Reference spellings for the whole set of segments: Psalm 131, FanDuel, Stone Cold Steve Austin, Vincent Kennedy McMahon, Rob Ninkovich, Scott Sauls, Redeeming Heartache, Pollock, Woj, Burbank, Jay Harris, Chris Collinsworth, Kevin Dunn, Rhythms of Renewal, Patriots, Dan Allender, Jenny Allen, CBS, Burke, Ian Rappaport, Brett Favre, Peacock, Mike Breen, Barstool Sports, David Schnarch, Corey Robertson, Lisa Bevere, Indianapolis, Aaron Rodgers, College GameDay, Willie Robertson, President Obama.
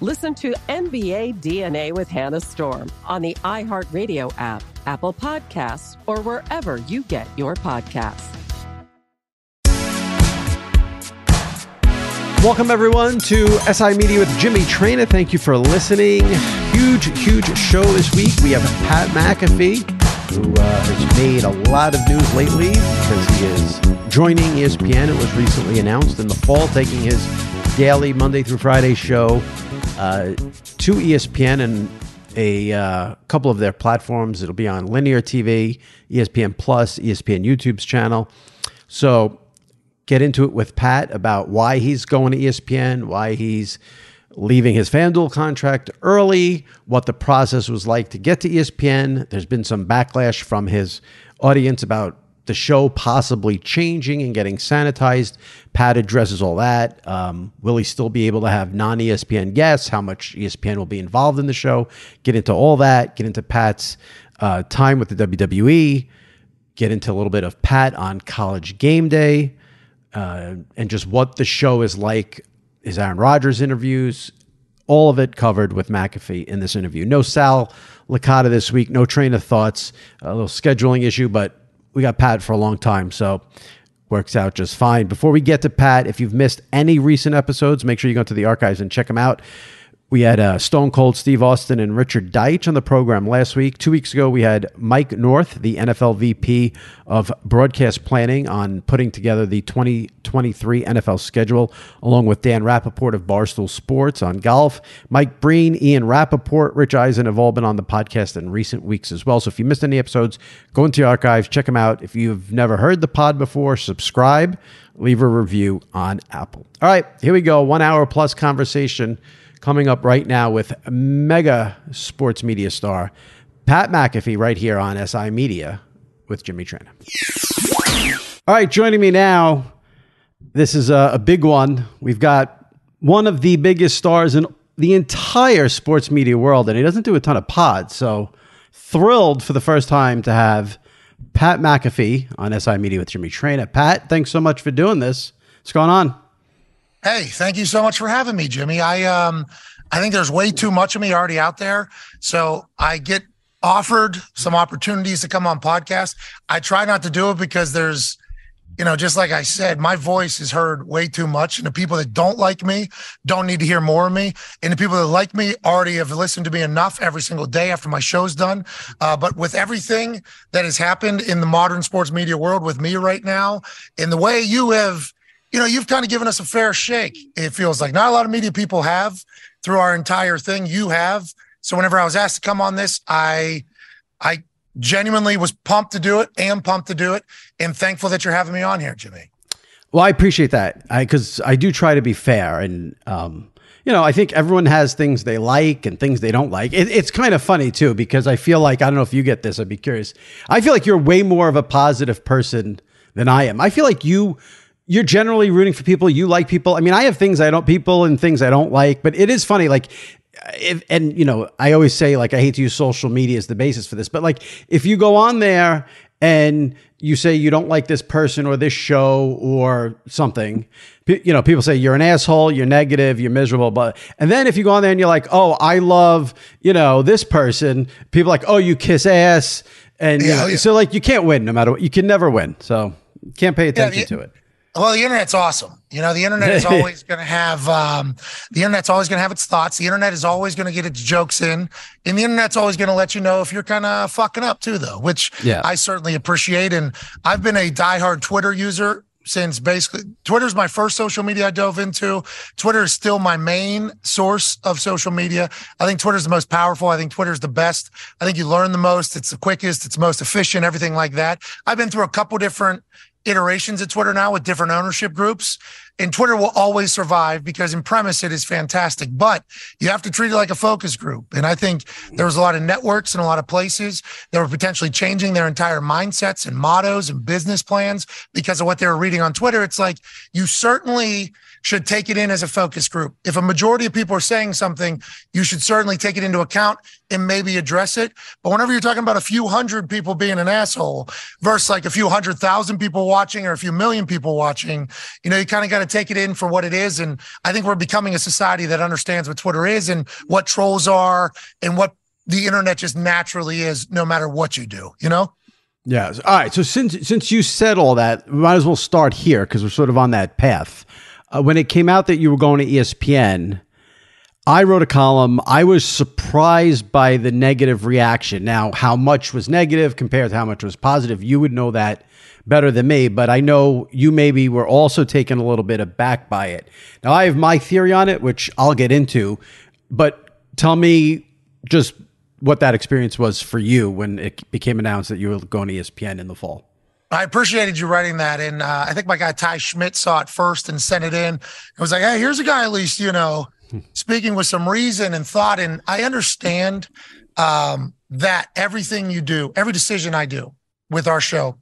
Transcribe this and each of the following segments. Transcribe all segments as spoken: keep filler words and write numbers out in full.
Listen to N B A D N A with Hannah Storm on the iHeartRadio app, Apple Podcasts, or wherever you get your podcasts. Welcome, everyone, to S I Media with Jimmy Traina. Thank you for listening. Huge, huge show this week. We have Pat McAfee, who uh, has made a lot of news lately because he is joining E S P N. It was recently announced in the fall, taking his daily Monday through Friday show Uh, to E S P N and a uh, couple of their platforms. It'll be on linear T V, E S P N Plus, E S P N YouTube's channel. So get into it with Pat about why he's going to E S P N, why he's leaving his FanDuel contract early, what the process was like to get to E S P N. There's been some backlash from his audience about the show possibly changing and getting sanitized. Pat addresses all that. Um, will he still be able to have non-E S P N guests? How much E S P N will be involved in the show? Get into all that. Get into Pat's uh, time with the W W E. Get into a little bit of Pat on College GameDay. Uh, and just what the show is like. His Aaron Rodgers interviews. All of it covered with McAfee in this interview. No Sal Licata this week. No Train of Thoughts. A little scheduling issue, but we got Pat for a long time, so works out just fine. Before we get to Pat, if you've missed any recent episodes, make sure you go to the archives and check them out. We had uh, Stone Cold Steve Austin and Richard Deitch on the program last week. Two weeks ago, we had Mike North, the N F L V P of broadcast planning, on putting together the twenty twenty-three N F L schedule, along with Dan Rappaport of Barstool Sports on golf. Mike Breen, Ian Rappaport, Rich Eisen have all been on the podcast in recent weeks as well. So if you missed any episodes, go into the archives, check them out. If you've never heard the pod before, subscribe, leave a review on Apple. All right, here we go. One hour plus conversation coming up right now with mega sports media star Pat McAfee right here on S I Media with Jimmy Traina. All right, joining me now, this is a, a big one. We've got one of the biggest stars in the entire sports media world, and he doesn't do a ton of pods, so thrilled for the first time to have Pat McAfee on S I Media with Jimmy Traina. Pat, thanks so much for doing this. What's going on? Hey, thank you so much for having me, Jimmy. I um, I think there's way too much of me already out there. So I get offered some opportunities to come on podcasts. I try not to do it because there's, you know, just like I said, my voice is heard way too much. And the people that don't like me don't need to hear more of me. And the people that like me already have listened to me enough every single day after my show's done. Uh, but with everything that has happened in the modern sports media world with me right now, and the way you have, you know, you've kind of given us a fair shake. It feels like not a lot of media people have through our entire thing. You have. So whenever I was asked to come on this, I, I genuinely was pumped to do it and pumped to do it. And thankful that you're having me on here, Jimmy. Well, I appreciate that. I, cause I do try to be fair. And, um, you know, I think everyone has things they like and things they don't like. It, it's kind of funny too, because I feel like, I don't know if you get this, I'd be curious. I feel like you're way more of a positive person than I am. I feel like you, you're generally rooting for people. You like people. I mean, I have things I don't people and things I don't like, but it is funny. Like, if, and you know, I always say, like, I hate to use social media as the basis for this, but like, if you go on there and you say you don't like this person or this show or something, you know, people say you're an asshole, you're negative, you're miserable. But, and then if you go on there and you're like, oh, I love, you know, this person, people are like, oh, you kiss ass. And yeah, you know, yeah. so like, you can't win no matter what. You can never win. So you can't pay attention yeah, it, to it. Well, the internet's awesome. You know, the internet is always going to have, um, the internet's always going to have its thoughts. The internet is always going to get its jokes in, and the internet's always going to let you know if you're kind of fucking up too, though, which yeah. I certainly appreciate. And I've been a diehard Twitter user since basically Twitter's my first social media I dove into. Twitter is still my main source of social media. I think Twitter's the most powerful. I think Twitter's the best. I think you learn the most. It's the quickest. It's most efficient, everything like that. I've been through a couple different iterations of Twitter now with different ownership groups, and Twitter will always survive because in premise it is fantastic, but you have to treat it like a focus group. And I think there was a lot of networks and a lot of places that were potentially changing their entire mindsets and mottos and business plans because of what they were reading on Twitter. It's like, you certainly should take it in as a focus group. If a majority of people are saying something, you should certainly take it into account and maybe address it. But whenever you're talking about a few hundred people being an asshole versus like a few hundred thousand people watching or a few million people watching, you know, you kind of got to take it in for what it is. And I think we're becoming a society that understands what Twitter is and what trolls are and what the internet just naturally is, no matter what you do, you know? Yeah. All right. So since, since you said all that, we might as well start here because we're sort of on that path. Uh, when it came out that you were going to E S P N, I wrote a column. I was surprised by the negative reaction. Now, how much was negative compared to how much was positive, you would know that better than me, but I know you maybe were also taken a little bit aback by it. Now, I have my theory on it, which I'll get into, but tell me just what that experience was for you when it became announced that you were going to E S P N in the fall. I appreciated you writing that. And uh, I think my guy, Ty Schmidt, saw it first and sent it in. It was like, hey, here's a guy, at least, you know, speaking with some reason and thought. And I understand um, that everything you do, every decision I do with our show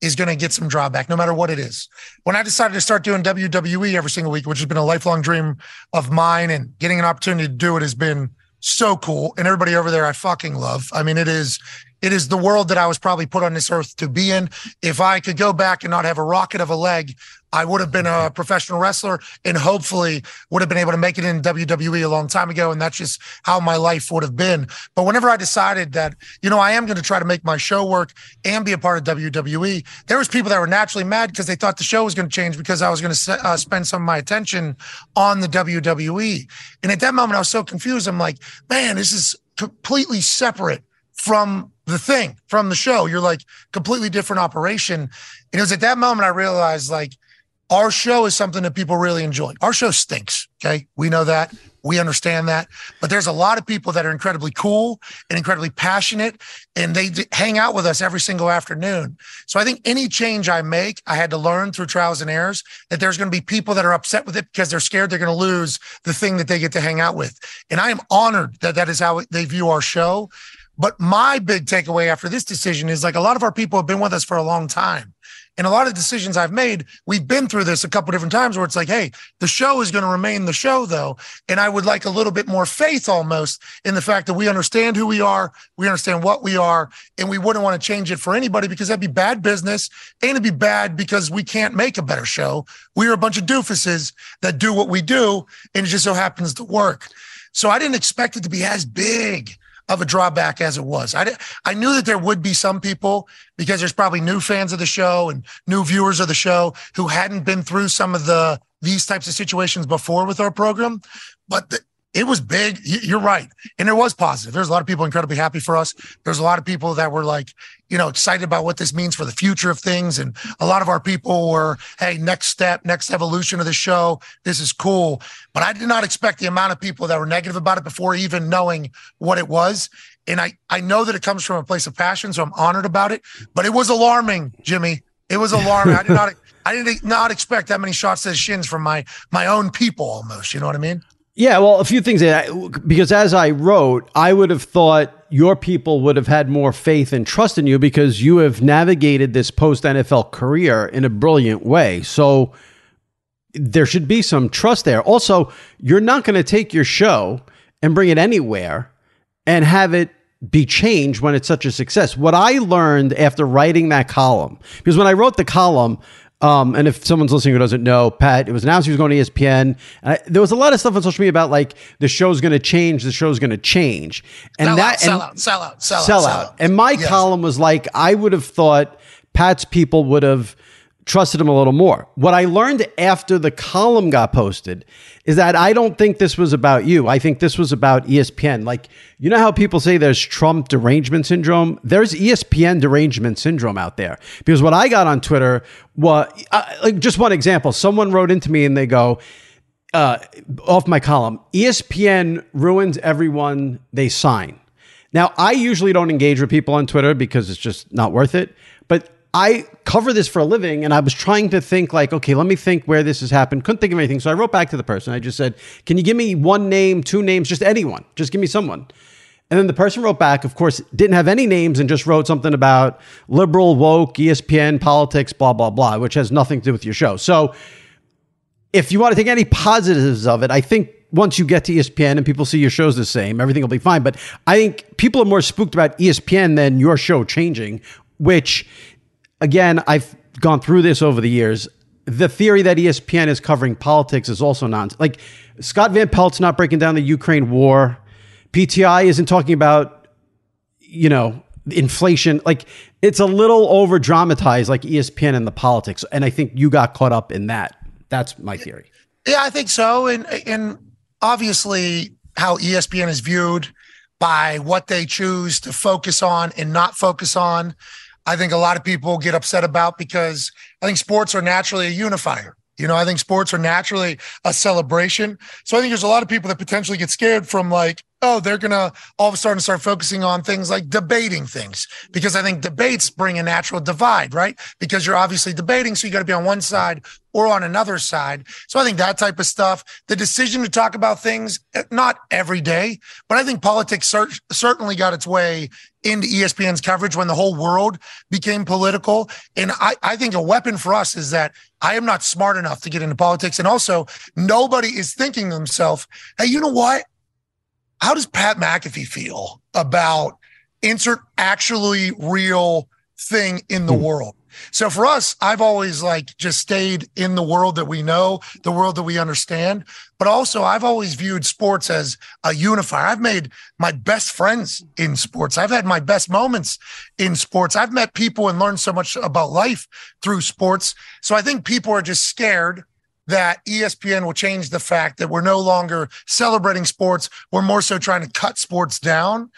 is going to get some drawback, no matter what it is. When I decided to start doing W W E every single week, which has been a lifelong dream of mine, and getting an opportunity to do it has been so cool. And everybody over there, I fucking love. I mean, it is... It is the world that I was probably put on this earth to be in. If I could go back and not have a rocket of a leg, I would have been a professional wrestler and hopefully would have been able to make it in W W E a long time ago. And that's just how my life would have been. But whenever I decided that, you know, I am going to try to make my show work and be a part of W W E, there was people that were naturally mad because they thought the show was going to change because I was going to uh, spend some of my attention on the W W E. And at that moment, I was so confused. I'm like, man, this is completely separate from the thing, from the show. You're like completely different operation. And it was at that moment I realized, like, our show is something that people really enjoy. Our show stinks. Okay. We know that. We understand that. But there's a lot of people that are incredibly cool and incredibly passionate, and they d- hang out with us every single afternoon. So I think any change I make, I had to learn through trials and errors that there's going to be people that are upset with it because they're scared they're going to lose the thing that they get to hang out with. And I am honored that that is how they view our show. But my big takeaway after this decision is, like, a lot of our people have been with us for a long time. And a lot of decisions I've made, we've been through this a couple different times where it's like, hey, the show is going to remain the show, though. And I would like a little bit more faith almost in the fact that we understand who we are, we understand what we are, and we wouldn't want to change it for anybody because that'd be bad business. And it'd be bad because we can't make a better show. We are a bunch of doofuses that do what we do, and it just so happens to work. So I didn't expect it to be as big of a drawback as it was. I, I knew that there would be some people, because there's probably new fans of the show and new viewers of the show who hadn't been through some of the these types of situations before with our program, but the, it was big. You're right. And it was positive. There's a lot of people incredibly happy for us. There's a lot of people that were, like, you know, excited about what this means for the future of things. And a lot of our people were, hey, next step, next evolution of the show. This is cool. But I did not expect the amount of people that were negative about it before even knowing what it was. And I, I know that it comes from a place of passion, so I'm honored about it. But it was alarming, Jimmy. It was alarming. I did not I did not expect that many shots to the shins from my my own people almost. You know what I mean? Yeah, well, a few things. Because as I wrote, I would have thought your people would have had more faith and trust in you because you have navigated this post-N F L career in a brilliant way. So there should be some trust there. Also, you're not going to take your show and bring it anywhere and have it be changed when it's such a success. What I learned after writing that column, because when I wrote the column, Um, and if someone's listening who doesn't know, Pat, it was announced he was going to E S P N. And I, there was a lot of stuff on social media about like the show's going to change, the show's going to change, and sell that out, sell, and, out, sell out, sell, sell out, sell out. And my yes. column was like, I would have thought Pat's people would have trusted him a little more. What I learned after the column got posted is that I don't think this was about you. I think this was about E S P N. Like, you know how people say there's Trump derangement syndrome? There's E S P N derangement syndrome out there. Because what I got on Twitter was, uh, like, just one example. Someone wrote into me and they go, uh, off my column, E S P N ruins everyone they sign. Now, I usually don't engage with people on Twitter because it's just not worth it. But I cover this for a living, and I was trying to think like, okay, let me think where this has happened. Couldn't think of anything. So I wrote back to the person. I just said, can you give me one name, two names, just anyone, just give me someone. And then the person wrote back, of course, didn't have any names and just wrote something about liberal, woke, E S P N, politics, blah, blah, blah, which has nothing to do with your show. So if you want to take any positives of it, I think once you get to E S P N and people see your show's the same, everything will be fine. But I think people are more spooked about E S P N than your show changing, which... Again, I've gone through this over the years. The theory that E S P N is covering politics is also nonsense. Like, Scott Van Pelt's not breaking down the Ukraine war. P T I isn't talking about, you know, inflation. Like, it's a little over-dramatized, like E S P N and the politics. And I think you got caught up in that. That's my theory. Yeah, I think so. And, and obviously how E S P N is viewed by what they choose to focus on and not focus on, I think a lot of people get upset about, because I think sports are naturally a unifier. You know, I think sports are naturally a celebration. So I think there's a lot of people that potentially get scared from like, oh, they're going to all of a sudden start focusing on things like debating things, because I think debates bring a natural divide, right? Because you're obviously debating. So you got to be on one side or on another side. So I think that type of stuff, the decision to talk about things, not every day, but I think politics cer- certainly got its way into E S P N's coverage when the whole world became political. And I, I think a weapon for us is that I am not smart enough to get into politics. And also, nobody is thinking to themselves, hey, you know what? How does Pat McAfee feel about insert actually real thing in the mm. world? So for us, I've always like just stayed in the world that we know, the world that we understand. But also, I've always viewed sports as a unifier. I've made my best friends in sports. I've had my best moments in sports. I've met people and learned so much about life through sports. So I think people are just scared that E S P N will change the fact that we're no longer celebrating sports. We're more so trying to cut sports down.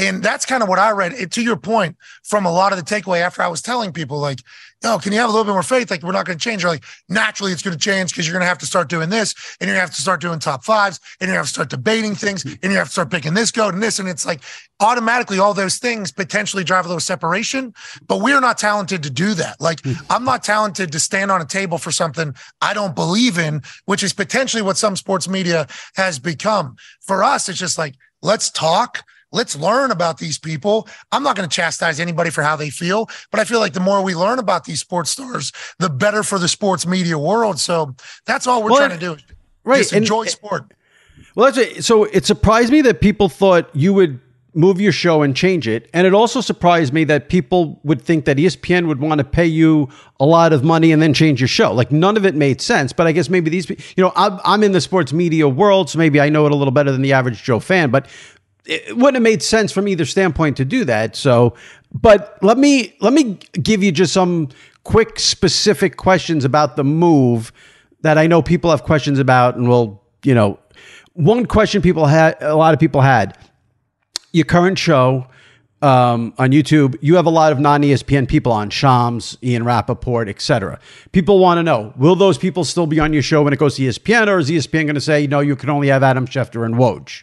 And that's kind of what I read, it, to your point, from a lot of the takeaway after I was telling people, like, oh, can you have a little bit more faith? Like, we're not going to change. They're like, naturally, it's going to change because you're going to have to start doing this, and you're going to have to start doing top fives, and you have to start debating things, and you have to start picking this goat and this. And it's like automatically all those things potentially drive a little separation, but we're not talented to do that. Like, I'm not talented to stand on a table for something I don't believe in, which is potentially what some sports media has become. For us, it's just like, let's talk. Let's learn about these people. I'm not going to chastise anybody for how they feel, but I feel like the more we learn about these sports stars, the better for the sports media world. So that's all we're well, trying to do. Right. Just enjoy and, sport. Well, that's it. So it surprised me that people thought you would move your show and change it. And it also surprised me that people would think that E S P N would want to pay you a lot of money and then change your show. Like, none of it made sense, but I guess maybe these, you know, I'm, I'm in the sports media world, so maybe I know it a little better than the average Joe fan, but it wouldn't have made sense from either standpoint to do that. So, but let me, let me give you just some quick specific questions about the move that I know people have questions about. And we'll, you know, one question people had, a lot of people had, your current show um, on YouTube, you have a lot of non-E S P N people on, Shams, Ian Rappaport, et cetera. People want to know, will those people still be on your show when it goes to E S P N, or is E S P N going to say, no, you can only have Adam Schefter and Woj?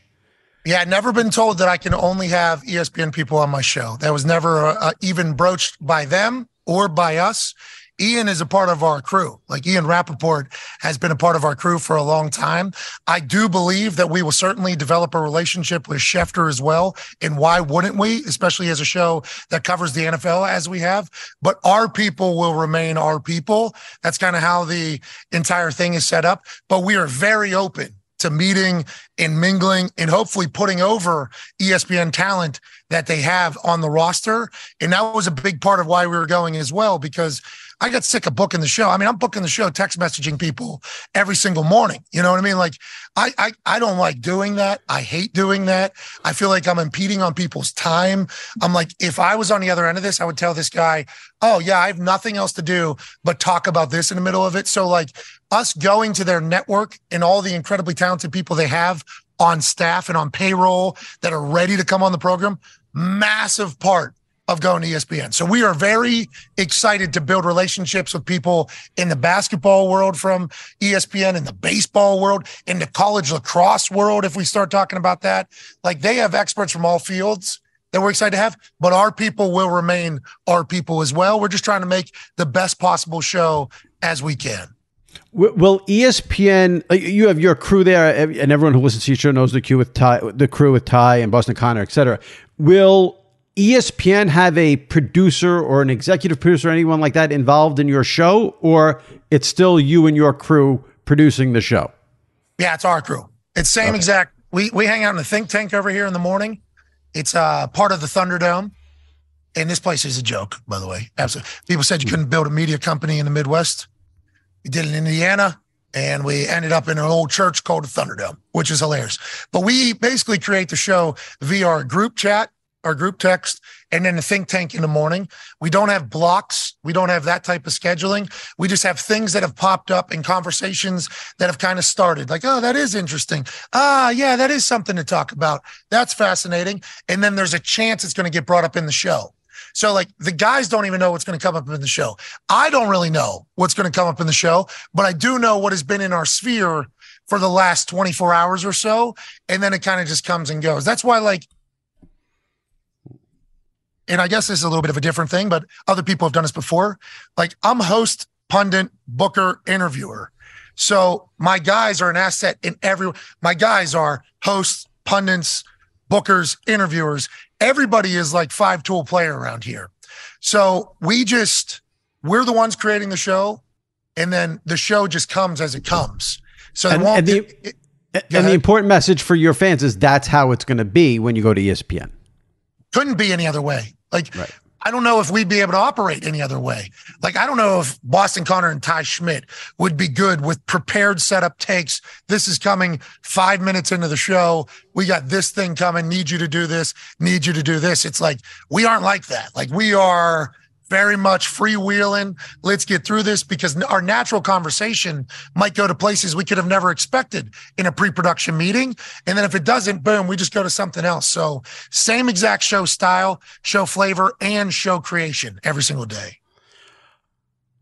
Yeah, I've never been told that I can only have E S P N people on my show. That was never uh, even broached by them or by us. Ian is a part of our crew. Like, Ian Rappaport has been a part of our crew for a long time. I do believe that we will certainly develop a relationship with Schefter as well. And why wouldn't we, especially as a show that covers the N F L as we have? But our people will remain our people. That's kind of how the entire thing is set up. But we are very open to meeting and mingling and hopefully putting over E S P N talent that they have on the roster. And that was a big part of why we were going as well, because I got sick of booking the show. I mean, I'm booking the show, text messaging people every single morning. You know what I mean? Like, I, I, I don't like doing that. I hate doing that. I feel like I'm impeding on people's time. I'm like, if I was on the other end of this, I would tell this guy, oh yeah, I have nothing else to do but talk about this in the middle of it. So like, us going to their network and all the incredibly talented people they have on staff and on payroll that are ready to come on the program, massive part of going to E S P N. So we are very excited to build relationships with people in the basketball world from E S P N, in the baseball world, in the college lacrosse world, if we start talking about that. Like, they have experts from all fields that we're excited to have, but our people will remain our people as well. We're just trying to make the best possible show as we can. Will E S P N, you have your crew there, and everyone who listens to your show knows the crew with Ty, the crew with Ty and Boston Connor, et cetera. Will E S P N have a producer or an executive producer or anyone like that involved in your show, or it's still you and your crew producing the show? Yeah, it's our crew. It's same okay. exact. We we hang out in the think tank over here in the morning. It's uh, part of the Thunderdome. And this place is a joke, by the way. Absolutely. People said you couldn't build a media company in the Midwest. We did it in Indiana, and we ended up in an old church called the Thunderdome, which is hilarious. But we basically create the show via our group chat, our group text, and then the think tank in the morning. We don't have blocks. We don't have that type of scheduling. We just have things that have popped up and conversations that have kind of started. Like, oh, that is interesting. Ah, yeah, that is something to talk about. That's fascinating. And then there's a chance it's going to get brought up in the show. So, like, the guys don't even know what's going to come up in the show. I don't really know what's going to come up in the show, but I do know what has been in our sphere for the last twenty-four hours or so, and then it kind of just comes and goes. That's why, like, and I guess this is a little bit of a different thing, but other people have done this before. Like, I'm host, pundit, booker, interviewer. So my guys are an asset in every – my guys are hosts, pundits, bookers, interviewers. Everybody is like five-tool player around here. So we just, we're the ones creating the show, and then the show just comes as it comes. So and, won't, and, the, it, it, and the important message for your fans is that's how it's going to be when you go to E S P N. Couldn't be any other way. Like, right. I don't know if we'd be able to operate any other way. Like, I don't know if Boston Connor and Ty Schmidt would be good with prepared setup takes. This is coming five minutes into the show. We got this thing coming. Need you to do this. Need you to do this. It's like, we aren't like that. Like, we are very much freewheeling. Let's get through this, because our natural conversation might go to places we could have never expected in a pre-production meeting. And then if it doesn't, boom, we just go to something else. So same exact show style, show flavor, and show creation every single day.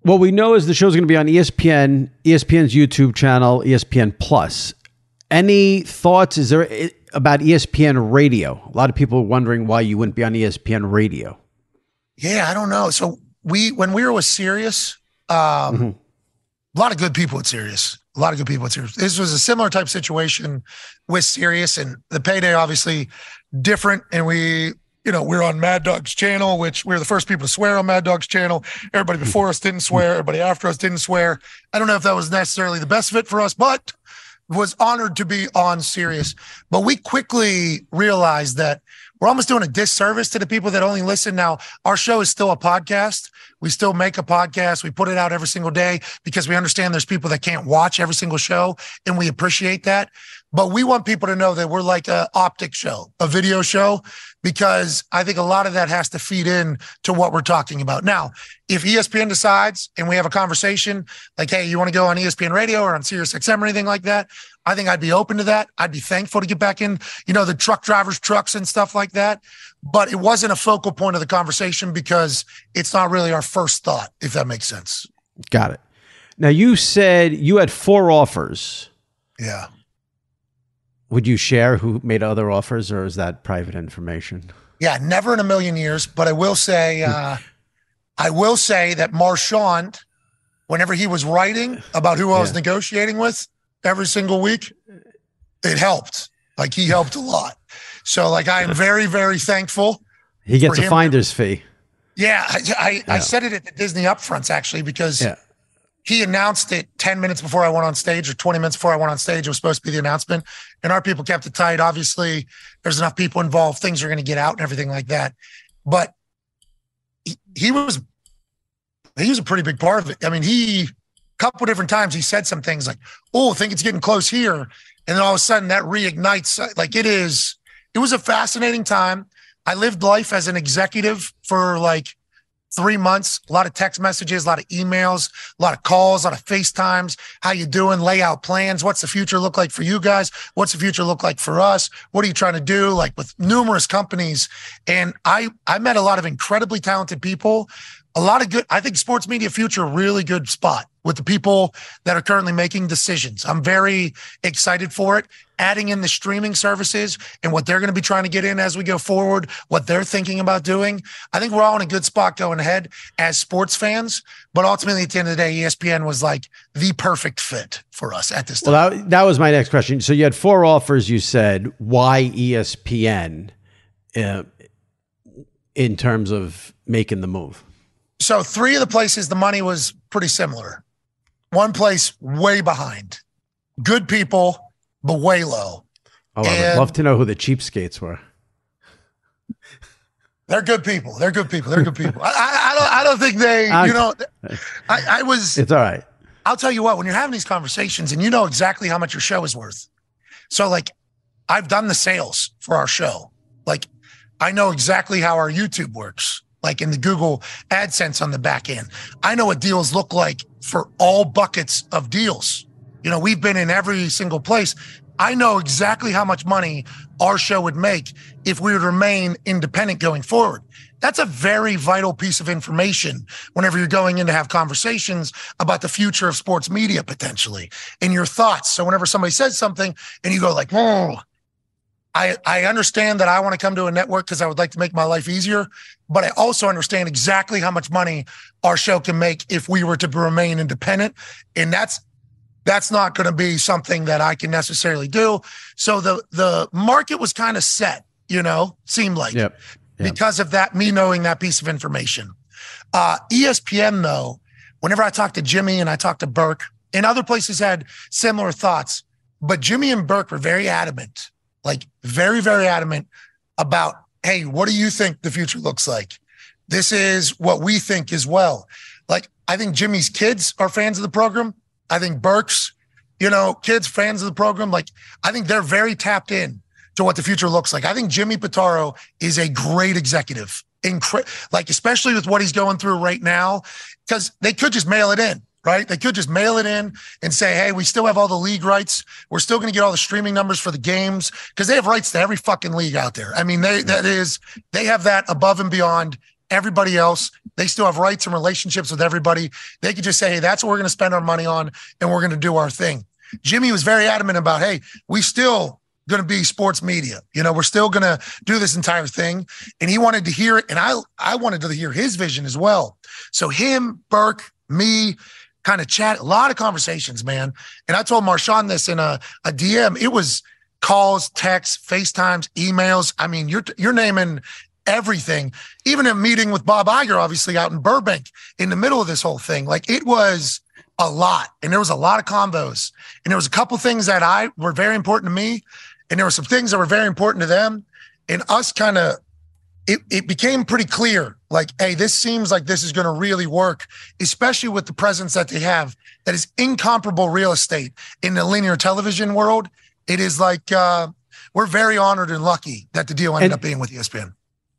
What we know is the show's going to be on E S P N, E S P N's YouTube channel, E S P N Plus. Any thoughts is there about E S P N Radio? A lot of people are wondering why you wouldn't be on E S P N Radio. Yeah, I don't know. So we, when we were with Sirius, um, mm-hmm. a lot of good people at Sirius, a lot of good people at Sirius. This was a similar type situation with Sirius, and the payday obviously different. And we, you know, we're on Mad Dog's channel, which we were the first people to swear on Mad Dog's channel. Everybody before us didn't swear. Everybody after us didn't swear. I don't know if that was necessarily the best fit for us, but was honored to be on Sirius. But we quickly realized that we're almost doing a disservice to the people that only listen. Now, our show is still a podcast. We still make a podcast. We put it out every single day because we understand there's people that can't watch every single show, and we appreciate that. But we want people to know that we're like an optic show, a video show, because I think a lot of that has to feed in to what we're talking about. Now, if E S P N decides and we have a conversation like, hey, you want to go on E S P N Radio or on Sirius X M or anything like that, I think I'd be open to that. I'd be thankful to get back in, you know, the truck drivers' trucks and stuff like that. But it wasn't a focal point of the conversation because it's not really our first thought, if that makes sense. Got it. Now, you said you had four offers. Yeah. Would you share who made other offers, or is that private information? Yeah, never in a million years. But I will say uh, I will say that Marchand, whenever he was writing about who I was yeah. negotiating with every single week, it helped. Like, he helped a lot. So, like, I am very, very thankful. He gets a finder's fee. Yeah. I, I, yeah. I said it at the Disney Upfronts, actually, because yeah. he announced it ten minutes before I went on stage, or twenty minutes before I went on stage. It was supposed to be the announcement. And our people kept it tight. Obviously, there's enough people involved. Things are going to get out and everything like that. But he, he was he was a pretty big part of it. I mean, he, a couple different times, he said some things like, oh, I think it's getting close here. And then all of a sudden that reignites. Like, it is, it was a fascinating time. I lived life as an executive for like three months, a lot of text messages, a lot of emails, a lot of calls, a lot of FaceTimes. How you doing? Lay out plans. What's the future look like for you guys? What's the future look like for us? What are you trying to do? Like, with numerous companies. And I, I met a lot of incredibly talented people, a lot of good, I think sports media future, really good spot with the people that are currently making decisions. I'm very excited for it. Adding in the streaming services and what they're going to be trying to get in as we go forward, what they're thinking about doing. I think we're all in a good spot going ahead as sports fans. But ultimately, at the end of the day, E S P N was like the perfect fit for us at this time. Well, that, that was my next question. So you had four offers, you said. Why E S P N uh, in terms of making the move? So three of the places, the money was pretty similar. One place way behind. Good people, but way low. Oh, I would love to know who the cheapskates were. They're good people. They're good people. They're good people. I, I, I don't. I don't think they. You know, I, I was. It's all right. I'll tell you what. When you're having these conversations, and you know exactly how much your show is worth. So, like, I've done the sales for our show. Like, I know exactly how our YouTube works. Like, in the Google AdSense on the back end, I know what deals look like for all buckets of deals. You know, we've been in every single place. I know exactly how much money our show would make if we would remain independent going forward. That's a very vital piece of information whenever you're going in to have conversations about the future of sports media, potentially, and your thoughts. So whenever somebody says something and you go like, whoa, I, I understand that I want to come to a network because I would like to make my life easier, but I also understand exactly how much money our show can make if we were to remain independent. And that's that's not going to be something that I can necessarily do. So the the market was kind of set, you know, seemed like, yep. Yep. because of that, me knowing that piece of information. Uh, E S P N, though, whenever I talked to Jimmy and I talked to Burke, and other places had similar thoughts, but Jimmy and Burke were very adamant. Like, very, very adamant about, hey, what do you think the future looks like? This is what we think as well. Like, I think Jimmy's kids are fans of the program. I think Burke's, you know, kids, fans of the program. Like, I think they're very tapped in to what the future looks like. I think Jimmy Pitaro is a great executive, Incre- like, especially with what he's going through right now, because they could just mail it in. Right? They could just mail it in and say, hey, we still have all the league rights. We're still going to get all the streaming numbers for the games, because they have rights to every fucking league out there. I mean, they, that is, they have that above and beyond everybody else. They still have rights and relationships with everybody. They could just say, hey, that's what we're going to spend our money on, and we're going to do our thing. Jimmy was very adamant about, hey, we still going to be sports media. You know, we're still going to do this entire thing. And he wanted to hear it. And I, I wanted to hear his vision as well. So him, Burke, me, kind of chat, a lot of conversations, man. And I told Marchand this in a, a D M. It was calls, texts, FaceTimes, emails. I mean, you're you're naming everything. Even a meeting with Bob Iger, obviously, out in Burbank in the middle of this whole thing. Like, it was a lot. And there was a lot of combos. And there was a couple things that I were very important to me. And there were some things that were very important to them. And us kind of, It it became pretty clear, like, hey, this seems like this is going to really work, especially with the presence that they have that is incomparable real estate in the linear television world. It is like, uh, we're very honored and lucky that the deal ended and up being with E S P N.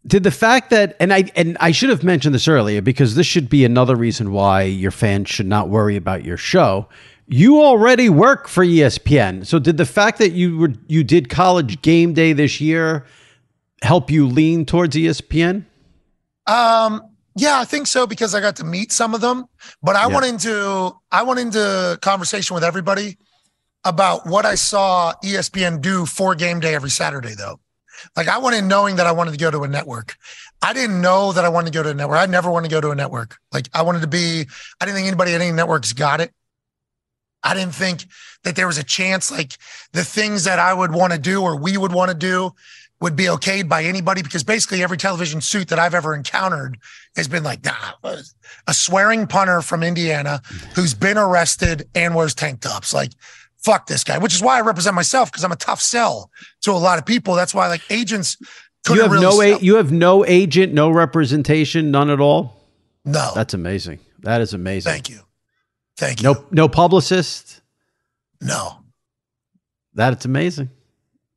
Did the fact that, and I and I should have mentioned this earlier, because this should be another reason why your fans should not worry about your show. You already work for E S P N. So did the fact that you were you did College GameDay this year help you lean towards E S P N? Um, yeah, I think so, because I got to meet some of them. But I yeah. went into I went into conversation with everybody about what I saw E S P N do for game day every Saturday, though. Like, I went in knowing that I wanted to go to a network. I didn't know that I wanted to go to a network. I never wanted to go to a network. Like I wanted to be, I didn't think anybody at any networks got it. I didn't think that there was a chance, like the things that I would want to do or we would want to do would be okayed by anybody, because basically every television suit that I've ever encountered has been like, nah, a swearing punter from Indiana who's been arrested and wears tank tops. Like, fuck this guy, which is why I represent myself, because I'm a tough sell to a lot of people. That's why like agents... You have, really no a, you have no agent, no representation, none at all? No. That's amazing. That is amazing. Thank you. Thank you. No, no publicist? No. That's amazing.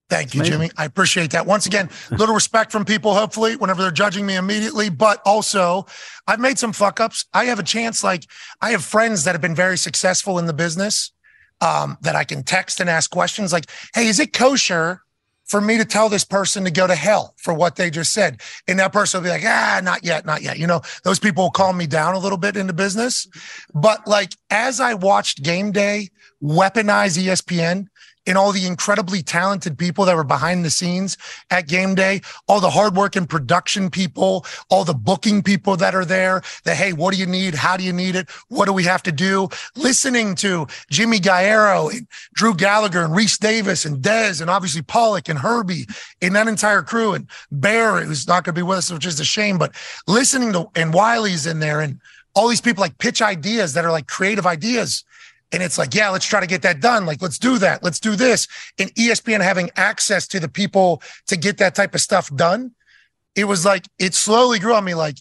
Thank That's you, amazing. Jimmy. I appreciate that. Once again, little respect from people, hopefully, whenever they're judging me immediately. But also, I've made some fuck-ups. I have a chance, like, I have friends that have been very successful in the business um, that I can text and ask questions like, hey, is it kosher for me to tell this person to go to hell for what they just said? And that person will be like, ah, not yet, not yet. You know, those people will calm me down a little bit in the business. But like, as I watched Game Day weaponize E S P N and all the incredibly talented people that were behind the scenes at Game Day, all the hard work and production people, all the booking people that are there, the, hey, what do you need? How do you need it? What do we have to do? Listening to Jimmy Gallero and Drew Gallagher and Reese Davis and Dez and obviously Pollock and Herbie and that entire crew and Bear, who's not going to be with us, which is a shame, but listening to, and Wiley's in there and all these people like pitch ideas that are like creative ideas. And it's like, yeah, let's try to get that done. Like, let's do that. Let's do this. And E S P N having access to the people to get that type of stuff done, it was like, it slowly grew on me like,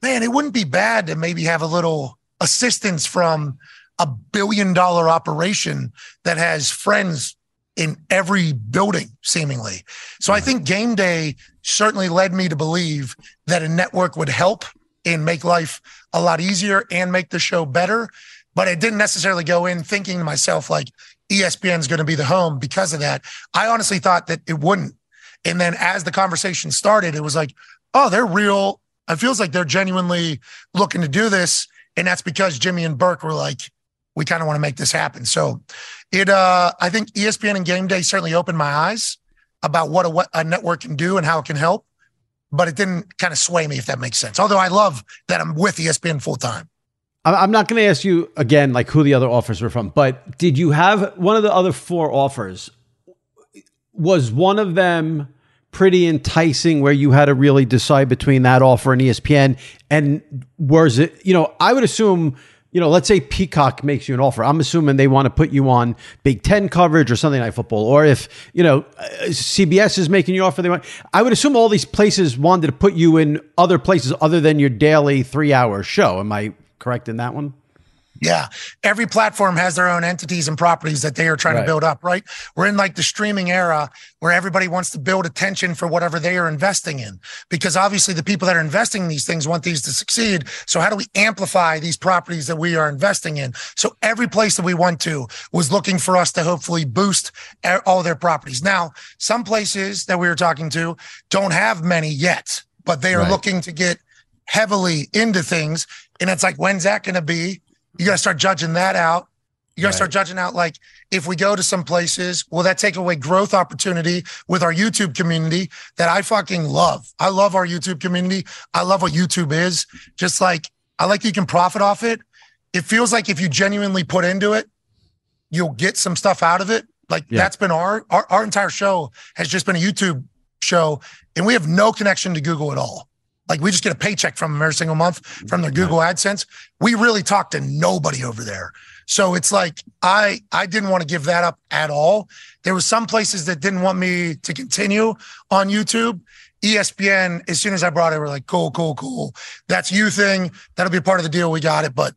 man, it wouldn't be bad to maybe have a little assistance from a billion dollar operation that has friends in every building, seemingly. So I think Game Day certainly led me to believe that a network would help and make life a lot easier and make the show better. But I didn't necessarily go in thinking to myself, like, E S P N is going to be the home because of that. I honestly thought that it wouldn't. And then as the conversation started, it was like, oh, they're real. It feels like they're genuinely looking to do this. And that's because Jimmy and Burke were like, we kind of want to make this happen. So it, uh, I think E S P N and Game Day certainly opened my eyes about what a, what a network can do and how it can help. But it didn't kind of sway me, if that makes sense. Although I love that I'm with E S P N full time. I'm not going to ask you again, like who the other offers were from, but did you have one of the other four offers? Was one of them pretty enticing where you had to really decide between that offer and E S P N? And was it, you know, I would assume, you know, let's say Peacock makes you an offer. I'm assuming they want to put you on Big Ten coverage or something like football. Or if, you know, C B S is making you an offer, they want, I would assume all these places wanted to put you in other places other than your daily three hour show. Am I correct in that one? Yeah. Every platform has their own entities and properties that they are trying right. to build up, right? We're in like the streaming era where everybody wants to build attention for whatever they are investing in, because obviously the people that are investing in these things want these to succeed. So how do we amplify these properties that we are investing in? So every place that we went to was looking for us to hopefully boost all their properties. Now, some places that we were talking to don't have many yet, but they are right. looking to get heavily into things. And it's like, when's that going to be? You got to start judging that out. You got to right. start judging out, like, if we go to some places, will that take away growth opportunity with our YouTube community that I fucking love? I love our YouTube community. I love what YouTube is. Just like, I like you can profit off it. It feels like if you genuinely put into it, you'll get some stuff out of it. Like yeah. that's been our, our, our entire show has just been a YouTube show, and we have no connection to Google at all. Like, we just get a paycheck from them every single month from their Google AdSense. We really talk to nobody over there. So it's like, I, I didn't want to give that up at all. There were some places that didn't want me to continue on YouTube. E S P N, as soon as I brought it, we're like, cool, cool, cool. That's you thing. That'll be part of the deal. We got it. But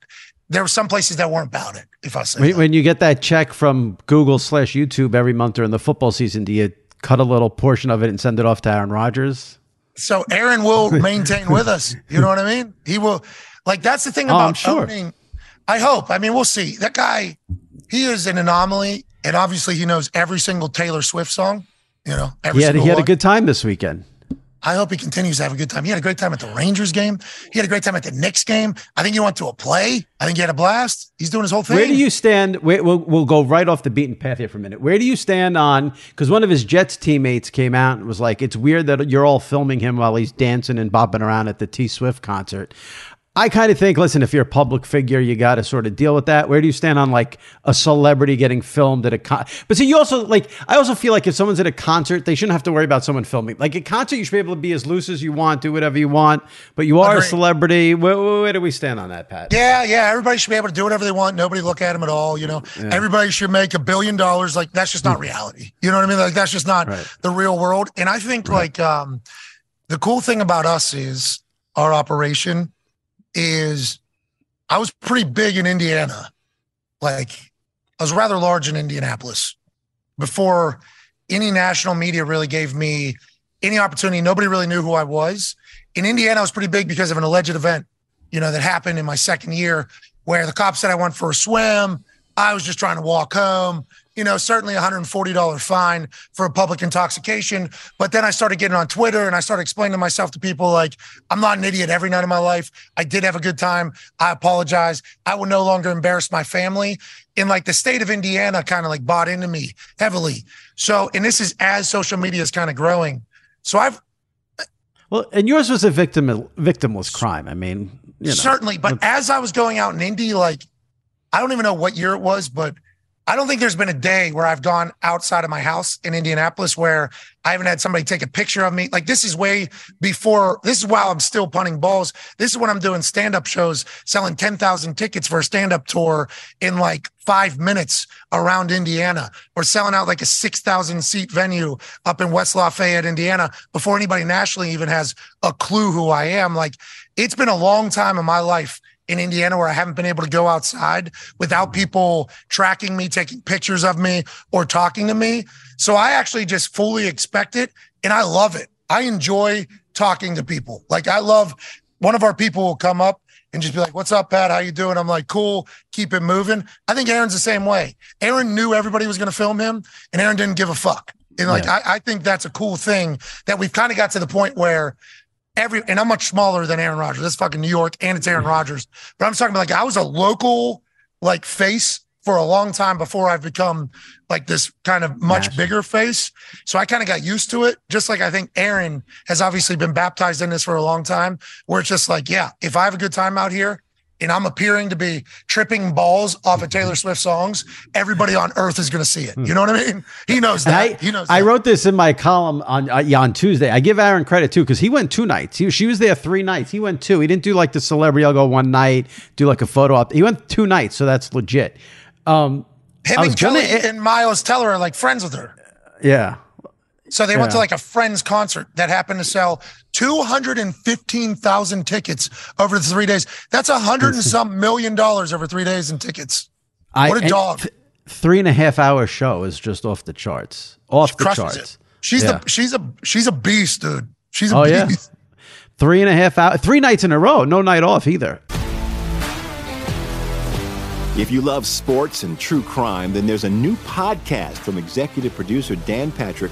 there were some places that weren't about it. If I say when, when you get that check from Google slash YouTube every month during the football season, do you cut a little portion of it and send it off to Aaron Rodgers? So Aaron will maintain with us. You know what I mean? He will. Like, that's the thing about oh, sure. owning. I hope. I mean, we'll see. That guy, he is an anomaly. And obviously, he knows every single Taylor Swift song. You know, every he had, single he had one. a good time this weekend. I hope he continues to have a good time. He had a great time at the Rangers game. He had a great time at the Knicks game. I think he went to a play. I think he had a blast. He's doing his whole thing. Where do you stand? We'll, we'll go right off the beaten path here for a minute. Where do you stand on, because one of his Jets teammates came out and was like, it's weird that you're all filming him while he's dancing and bopping around at the T Swift concert. I kind of think, listen, if you're a public figure, you got to sort of deal with that. Where do you stand on like a celebrity getting filmed at a con? But see, you also like, I also feel like if someone's at a concert, they shouldn't have to worry about someone filming. Like at concert, you should be able to be as loose as you want, do whatever you want, but you are Agreed. a celebrity. Where, where do we stand on that, Pat? Yeah, yeah. Everybody should be able to do whatever they want. Nobody look at them at all. You know, yeah. Everybody should make a billion dollars. Like that's just not reality. You know what I mean? Like that's just not right. the real world. And I think right. like um, the cool thing about us is our operation is I was pretty big in Indiana. Like I was rather large in Indianapolis before any national media really gave me any opportunity. Nobody really knew who I was. In Indiana, I was pretty big because of an alleged event, you know, that happened in my second year where the cops said I went for a swim. I was just trying to walk home, you know, certainly a one hundred forty dollars fine for a public intoxication. But then I started getting on Twitter and I started explaining to myself to people like, I'm not an idiot every night of my life. I did have a good time. I apologize. I will no longer embarrass my family. And like the state of Indiana kind of like bought into me heavily. So, and this is as social media is kind of growing. So I've. Well, and yours was a victim, victimless crime. I mean, you know. Certainly. But as I was going out in Indy, like, I don't even know what year it was, but I don't think there's been a day where I've gone outside of my house in Indianapolis where I haven't had somebody take a picture of me. Like this is way before, this is while I'm still punting balls. This is when I'm doing stand-up shows, selling ten thousand tickets for a stand-up tour in like five minutes around Indiana or selling out like a six thousand seat venue up in West Lafayette, Indiana, before anybody nationally even has a clue who I am. Like it's been a long time in my life in Indiana where I haven't been able to go outside without people tracking me, taking pictures of me or talking to me. So I actually just fully expect it. And I love it. I enjoy talking to people. Like I love one of our people will come up and just be like, what's up, Pat? How you doing? I'm like, cool. Keep it moving. I think Aaron's the same way. Aaron knew everybody was going to film him and Aaron didn't give a fuck. And like, yeah. I, I think that's a cool thing that we've kind of got to the point where Every, and I'm much smaller than Aaron Rodgers. That's fucking New York, and it's Aaron Rodgers. But I'm talking about like I was a local like face for a long time before I've become like this kind of much Gosh. bigger face. So I kind of got used to it. Just like I think Aaron has obviously been baptized in this for a long time, where it's just like, yeah, if I have a good time out here and I'm appearing to be tripping balls off of Taylor Swift songs, everybody on earth is going to see it. You know what I mean? He knows that. I, he knows I that. wrote this in my column on uh, yeah, on Tuesday. I give Aaron credit, too, because he went two nights. He, she was there three nights. He went two. He didn't do like the celebrity. I'll go one night, do like a photo op. He went two nights, so that's legit. Um, Him and Kelly gonna, it, and Miles Teller are like friends with her. Yeah. So they yeah. went to like a friend's concert that happened to sell two hundred fifteen thousand tickets over the three days. That's a hundred and some million dollars over three days in tickets. I, what a dog. Th- three and a half hour show is just off the charts. Off she the charts. It. She's yeah. the, she's a, she's a beast, dude. She's a oh, beast. Yeah. Three and a half hour, three nights in a row. No night off either. If you love sports and true crime, then there's a new podcast from executive producer Dan Patrick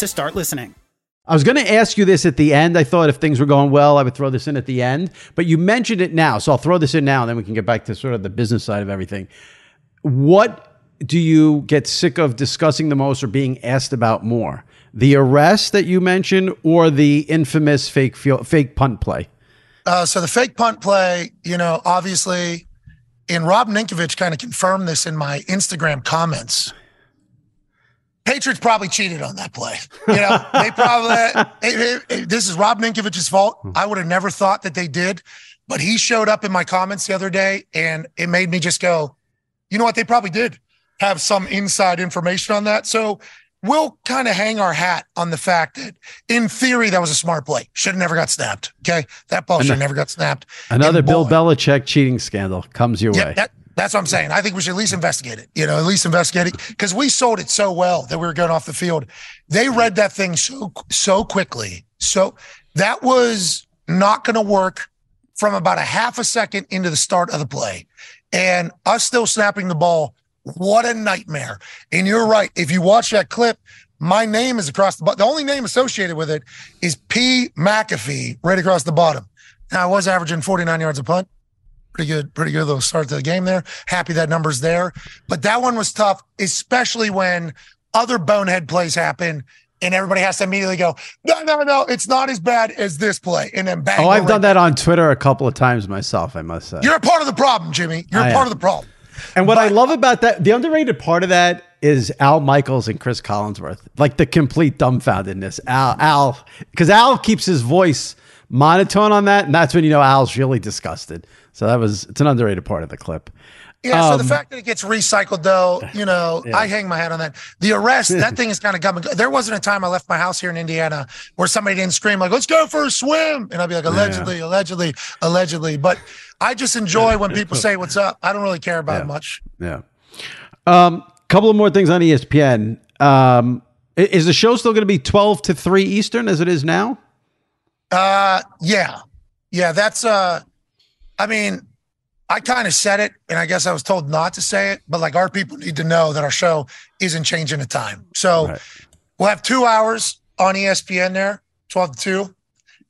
to start listening. I was going to ask you this at the end. I thought if things were going well, I would throw this in at the end, but you mentioned it now. So I'll throw this in now and then we can get back to sort of the business side of everything. What do you get sick of discussing the most or being asked about more? The arrest that you mentioned or the infamous fake fake punt play? Uh, so the fake punt play, you know, obviously, and Rob Ninkovich kind of confirmed this in my Instagram comments. Patriots probably cheated on that play. You know, they probably, it, it, it, this is Rob Ninkovich's fault. I would have never thought that they did, but he showed up in my comments the other day and it made me just go, you know what? They probably did have some inside information on that. So we'll kind of hang our hat on the fact that in theory, that was a smart play. Should have never got snapped. Okay. That ball should have never got snapped. Another Bill Belichick cheating scandal comes your yeah, way. That, That's what I'm saying. I think we should at least investigate it, you know, at least investigate it because we sold it so well that we were going off the field. They read that thing so, so quickly. So that was not going to work from about a half a second into the start of the play and us still snapping the ball. What a nightmare. And you're right. If you watch that clip, my name is across the bottom. The only name associated with it is P. McAfee right across the bottom. Now I was averaging forty-nine yards a punt. Pretty good, pretty good little start to the game there. Happy that number's there. But that one was tough, especially when other bonehead plays happen and everybody has to immediately go, no, no, no, it's not as bad as this play. And then bang. Oh, I've done that on Twitter a couple of times myself, I must say. You're a part of the problem, Jimmy. You're a part of the problem. And what but, I love about that, the underrated part of that is Al Michaels and Chris Collinsworth. Like the complete dumbfoundedness. Al, Al, because Al keeps his voice monotone on that, and that's when you know Al's really disgusted. So that was, it's an underrated part of the clip. Yeah, um, so the fact that it gets recycled, though, you know, yeah. I hang my hat on that. The arrest, that thing is kind of coming. There wasn't a time I left my house here in Indiana where somebody didn't scream, like, let's go for a swim. And I'd be like, allegedly, yeah. allegedly, allegedly. But I just enjoy when people say, what's up? I don't really care about yeah. it much. Yeah. Um, couple of more things on E S P N. Um, is the show still going to be twelve to three Eastern as it is now? Uh, yeah. Yeah, that's... uh. I mean, I kind of said it, and I guess I was told not to say it, but like our people need to know that our show isn't changing the time. So right. We'll have two hours on E S P N there, twelve to two,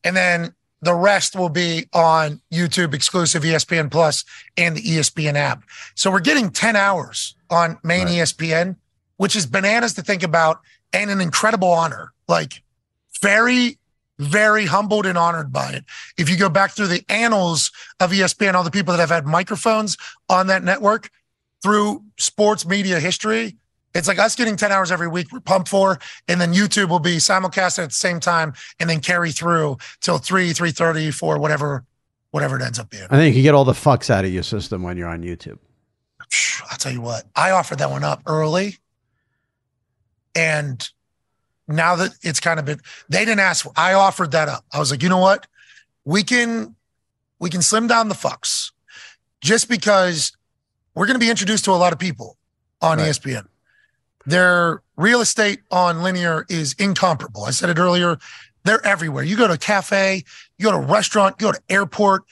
and then the rest will be on YouTube exclusive E S P N Plus and the E S P N app. So we're getting ten hours on main right. E S P N, which is bananas to think about and an incredible honor. Like very... very humbled and honored by it. If you go back through the annals of E S P N, all the people that have had microphones on that network through sports media history, it's like us getting ten hours every week we're pumped for, and then YouTube will be simulcast at the same time and then carry through till three, three thirty, four, whatever, whatever it ends up being. I think you get all the fucks out of your system when you're on YouTube. I'll tell you what, I offered that one up early and... now that it's kind of been, they didn't ask. For, I offered that up. I was like, you know what? We can, we can slim down the fucks just because we're going to be introduced to a lot of people on right. E S P N. Their real estate on linear is incomparable. I said it earlier. They're everywhere. You go to a cafe, you go to a restaurant, you go to airport,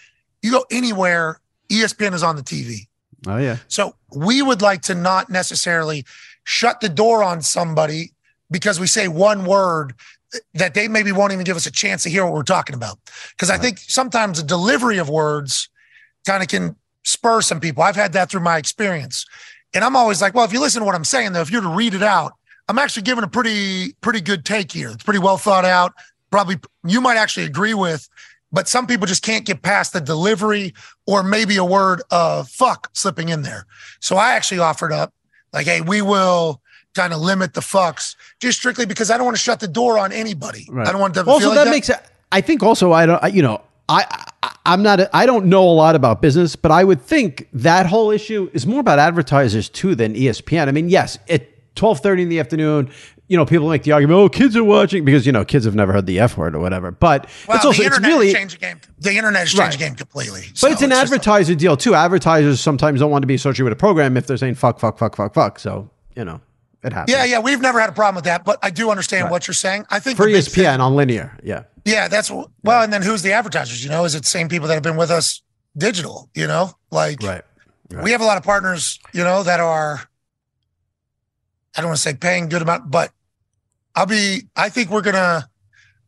you go anywhere. E S P N is on the T V. Oh yeah. So we would like to not necessarily shut the door on somebody because we say one word that they maybe won't even give us a chance to hear what we're talking about. Because I think sometimes the delivery of words kind of can spur some people. I've had that through my experience. And I'm always like, well, if you listen to what I'm saying, though, if you're to read it out, I'm actually giving a pretty, pretty good take here. It's pretty well thought out. Probably you might actually agree with, but some people just can't get past the delivery or maybe a word of fuck slipping in there. So I actually offered up like, hey, we will... kind of limit the fucks just strictly because I don't want to shut the door on anybody. Right. I don't want to also feel like that, that makes it. I think also I don't. I, you know, I I'm not, a, I don't know a lot about business, but I would think that whole issue is more about advertisers too than E S P N. I mean, yes, at twelve thirty in the afternoon, you know, people make the argument, oh, kids are watching, because, you know, kids have never heard the F word or whatever. But well, it's also, the internet it's really, has changed the game. The internet has changed right. the game completely. So but it's an it's advertiser deal too. Advertisers sometimes don't want to be associated with a program if they're saying fuck, fuck, fuck, fuck, fuck. So, you know, it happens. Yeah, yeah. We've never had a problem with that, but I do understand right. what you're saying. I think for E S P N thing, on linear. Yeah. Yeah. That's well, yeah. and then who's the advertisers? You know, is it the same people that have been with us digital? You know, like right. Right. we have a lot of partners, you know, that are, I don't want to say paying good amount, but I'll be, I think we're going to,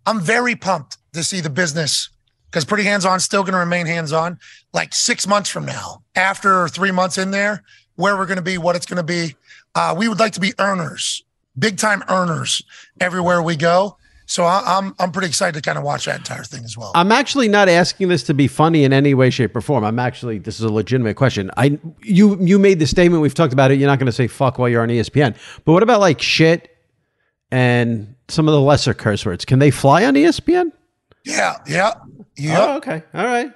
I'm very pumped to see the business, because pretty hands-on, still going to remain hands-on. Like six months from now, after three months in there, where we're going to be, what it's going to be. Uh, we would like to be earners, big-time earners everywhere we go. So I, I'm I'm pretty excited to kind of watch that entire thing as well. I'm actually not asking this to be funny in any way, shape, or form. I'm actually, this is a legitimate question. I you you made the statement, we've talked about it, you're not going to say fuck while you're on E S P N. But what about like shit and some of the lesser curse words? Can they fly on E S P N? Yeah, yeah, yeah. Oh, okay, all right.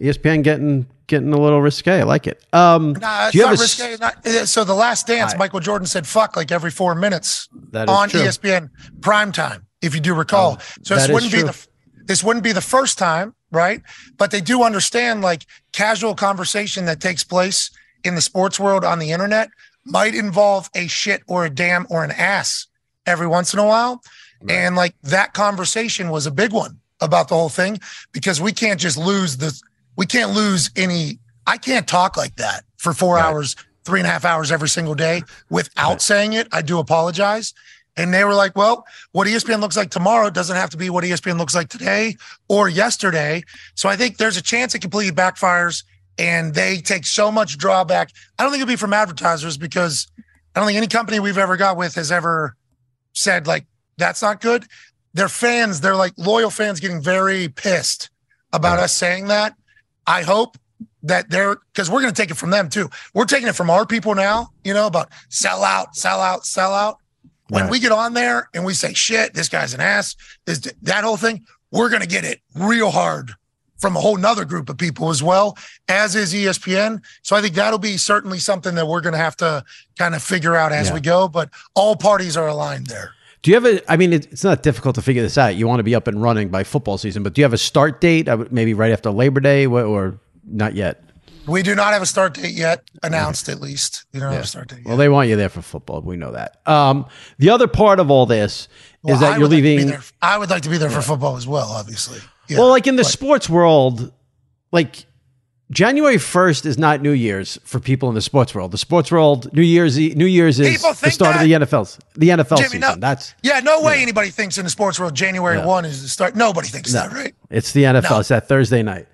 E S P N getting getting a little risque. I like it. Um, nah, it's not risque. It's not, so the Last Dance, I, Michael Jordan said fuck like every four minutes that is on true. E S P N primetime, if you do recall. Oh, so this wouldn't true. be the this wouldn't be the first time, right? But they do understand like casual conversation that takes place in the sports world on the internet might involve a shit or a damn or an ass every once in a while. Right. And like that conversation was a big one about the whole thing, because we can't just lose the we can't lose any I can't talk like that for four right. hours, three and a half hours every single day without right. saying it. I do apologize. And they were like, well, what E S P N looks like tomorrow doesn't have to be what E S P N looks like today or yesterday. So I think there's a chance it completely backfires and they take so much drawback. I don't think it'll be from advertisers, because I don't think any company we've ever got with has ever said like, that's not good. Their fans, they're like loyal fans getting very pissed about us saying that. I hope that they're, because we're going to take it from them too. We're taking it from our people now, you know, about sell out, sell out, sell out. When right. we get on there and we say, shit, this guy's an ass, this, that whole thing, we're going to get it real hard from a whole nother group of people as well, as is E S P N. So I think that'll be certainly something that we're going to have to kind of figure out as yeah. we go. But all parties are aligned there. Do you have a, I mean, it's not difficult to figure this out. You want to be up and running by football season, but do you have a start date? Maybe right after Labor Day or not yet? We do not have a start date yet, announced at least. You don't yeah. have a start date yet. Well, they want you there for football. We know that. Um, the other part of all this well, is that I you're leaving. Like I would like to be there yeah. for football as well, obviously. Yeah, well, like in the but, sports world, like January first is not New Year's for people in the sports world. The sports world, New Year's New Year's is the start that? of the N F L's the N F L Jimmy, season. No, That's yeah, no way yeah. anybody thinks in the sports world January yeah. one is the start. Nobody thinks no. that, right? It's the N F L. No. It's that Thursday night.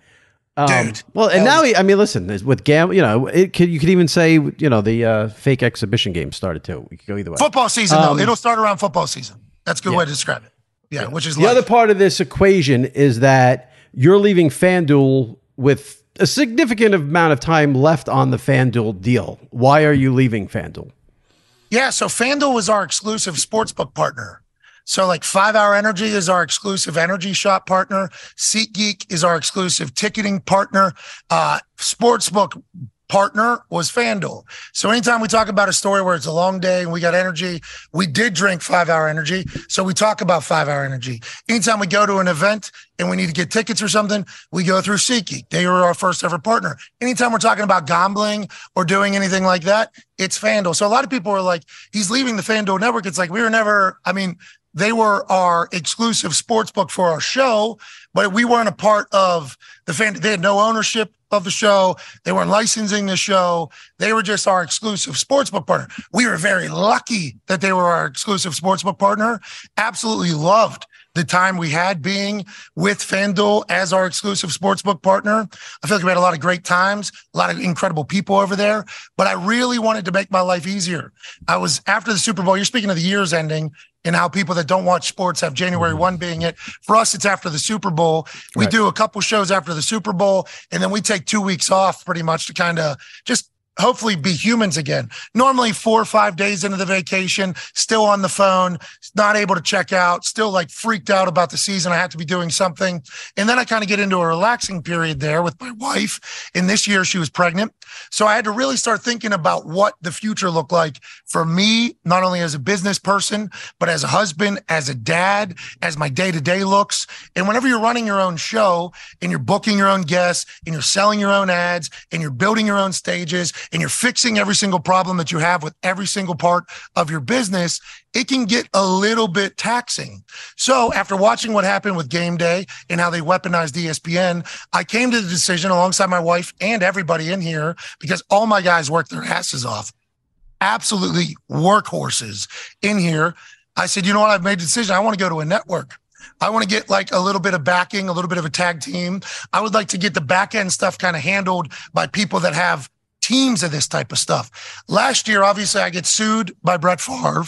Um, Dude, well, and now he, I mean, listen, with gamble, you know, it could, you could even say, you know, the uh, fake exhibition game started too. We could go either way. Football season, um, though, it'll start around football season. That's a good yeah. way to describe it. Yeah, yeah. which is the life. Other part of this equation is that you're leaving FanDuel with a significant amount of time left on the FanDuel deal. Why are you leaving FanDuel? Yeah, so FanDuel was our exclusive sportsbook partner. So like five hour Energy is our exclusive energy shop partner. SeatGeek is our exclusive ticketing partner. Uh, Sportsbook partner was FanDuel. So anytime we talk about a story where it's a long day and we got energy, we did drink five hour Energy. So we talk about five hour Energy. Anytime we go to an event and we need to get tickets or something, we go through SeatGeek. They were our first ever partner. Anytime we're talking about gambling or doing anything like that, it's FanDuel. So a lot of people are like, he's leaving the FanDuel network. It's like, we were never, I mean... They were our exclusive sports book for our show, but we weren't a part of the fan. They had no ownership of the show. They weren't licensing the show. They were just our exclusive sports book partner. We were very lucky that they were our exclusive sports book partner. Absolutely loved the time we had being with FanDuel as our exclusive sportsbook partner. I feel like we had a lot of great times, a lot of incredible people over there, but I really wanted to make my life easier. I was after the Super Bowl. You're speaking of the year's ending and how people that don't watch sports have January first being it. For us, it's after the Super Bowl. We right. do a couple shows after the Super Bowl, and then we take two weeks off pretty much to kind of just hopefully be humans again. Normally four or five days into the vacation, still on the phone, not able to check out, still like freaked out about the season. I have to be doing something. And then I kind of get into a relaxing period there with my wife. And this year she was pregnant. So I had to really start thinking about what the future looked like for me, not only as a business person, but as a husband, as a dad, as my day-to-day looks. And whenever you're running your own show and you're booking your own guests and you're selling your own ads and you're building your own stages and you're fixing every single problem that you have with every single part of your business, it can get a little bit taxing. So after watching what happened with Game Day and how they weaponized E S P N, I came to the decision alongside my wife and everybody in here, because all my guys work their asses off, absolutely workhorses in here. I said, you know what? I've made a decision. I want to go to a network. I want to get like a little bit of backing, a little bit of a tag team. I would like to get the back end stuff kind of handled by people that have teams of this type of stuff. Last year, obviously, I get sued by Brett Favre,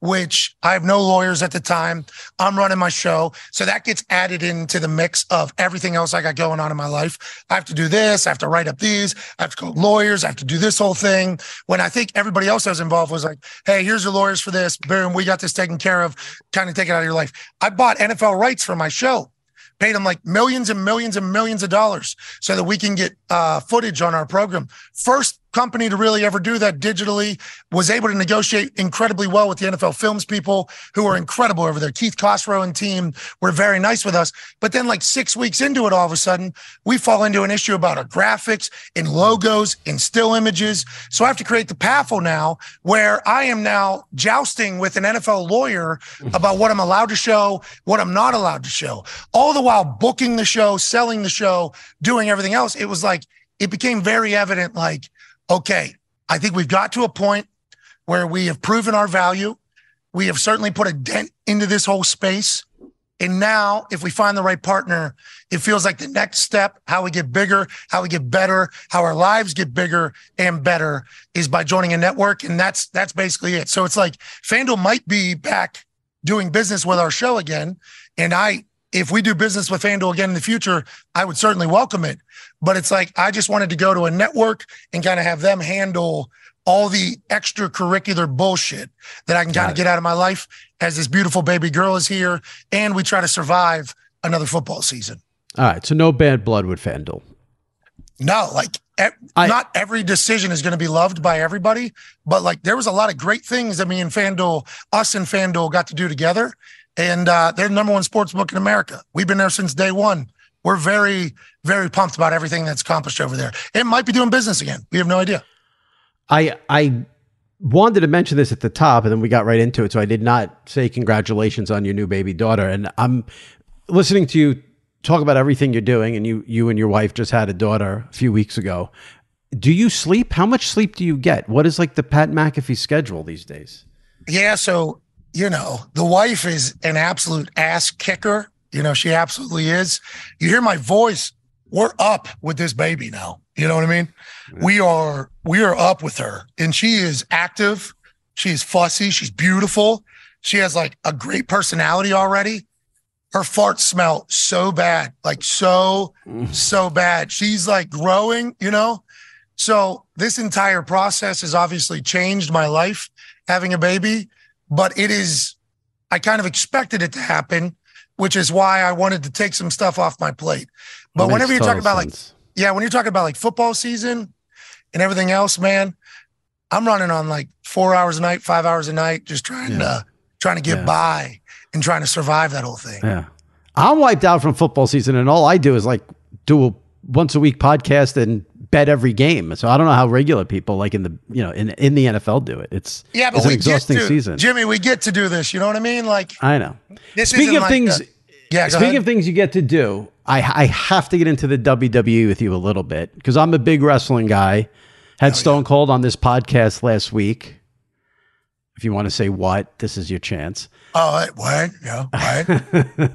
which I have no lawyers at the time. I'm running my show. So that gets added into the mix of everything else I got going on in my life. I have to do this. I have to write up these. I have to call lawyers. I have to do this whole thing. When I think everybody else that was involved was like, hey, here's your lawyers for this. Boom, we got this taken care of. Kind of take it out of your life. I bought N F L rights for my show. Paid them like millions and millions and millions of dollars so that we can get uh, footage on our program. First company to really ever do that digitally, was able to negotiate incredibly well with the N F L Films people, who are incredible over there. Keith Cosrow and team were very nice with us. But then like six weeks into it, all of a sudden, we fall into an issue about our graphics and logos and still images. So I have to create the P A F L now, where I am now jousting with an N F L lawyer about what I'm allowed to show, what I'm not allowed to show. All the while booking the show, selling the show, doing everything else. It was like, it became very evident, like, okay, I think we've got to a point where we have proven our value. We have certainly put a dent into this whole space. And now if we find the right partner, it feels like the next step, how we get bigger, how we get better, how our lives get bigger and better, is by joining a network. And that's, that's basically it. So it's like FanDuel might be back doing business with our show again. And I, if we do business with FanDuel again in the future, I would certainly welcome it. But it's like, I just wanted to go to a network and kind of have them handle all the extracurricular bullshit that I can kind of get out of my life as this beautiful baby girl is here and we try to survive another football season. All right. So no bad blood with FanDuel. No, like e- I, not every decision is going to be loved by everybody, but like there was a lot of great things that me and FanDuel, us and FanDuel got to do together. And uh, they're the number one sports book in America. We've been there since day one. We're very, very pumped about everything that's accomplished over there. It might be doing business again. We have no idea. I I wanted to mention this at the top, and then we got right into it, so I did not say congratulations on your new baby daughter. And I'm listening to you talk about everything you're doing, and you, you and your wife just had a daughter a few weeks ago. Do you sleep? How much sleep do you get? What is like the Pat McAfee schedule these days? Yeah, so... You know, the wife is an absolute ass kicker. You know, she absolutely is. You hear my voice. We're up with this baby now. You know what I mean? Yeah. We are, we are up with her, and she is active. She's fussy. She's beautiful. She has like a great personality already. Her farts smell so bad, like so, mm. so bad. She's like growing, you know? So this entire process has obviously changed my life, having a baby. But it is, I kind of expected it to happen, which is why I wanted to take some stuff off my plate. But whenever you're talking about like, yeah, when you're talking about like football season and everything else, man, I'm running on like four hours a night, five hours a night, just trying yeah. to, trying to get yeah. by and trying to survive that whole thing. Yeah. I'm wiped out from football season, and all I do is like do a once a week podcast and bet every game. So I don't know how regular people like in the, you know, in, in the N F L do it. It's, yeah, but it's an exhausting to, season. Jimmy, we get to do this. You know what I mean? Like, I know. This speaking of like things, a, yeah, speaking ahead. of things you get to do, I, I have to get into the W W E with you a little bit, because I'm a big wrestling guy. Had oh, Stone yeah. Cold on this podcast last week. If you want to say what, this is your chance. Oh, what? Yeah. What?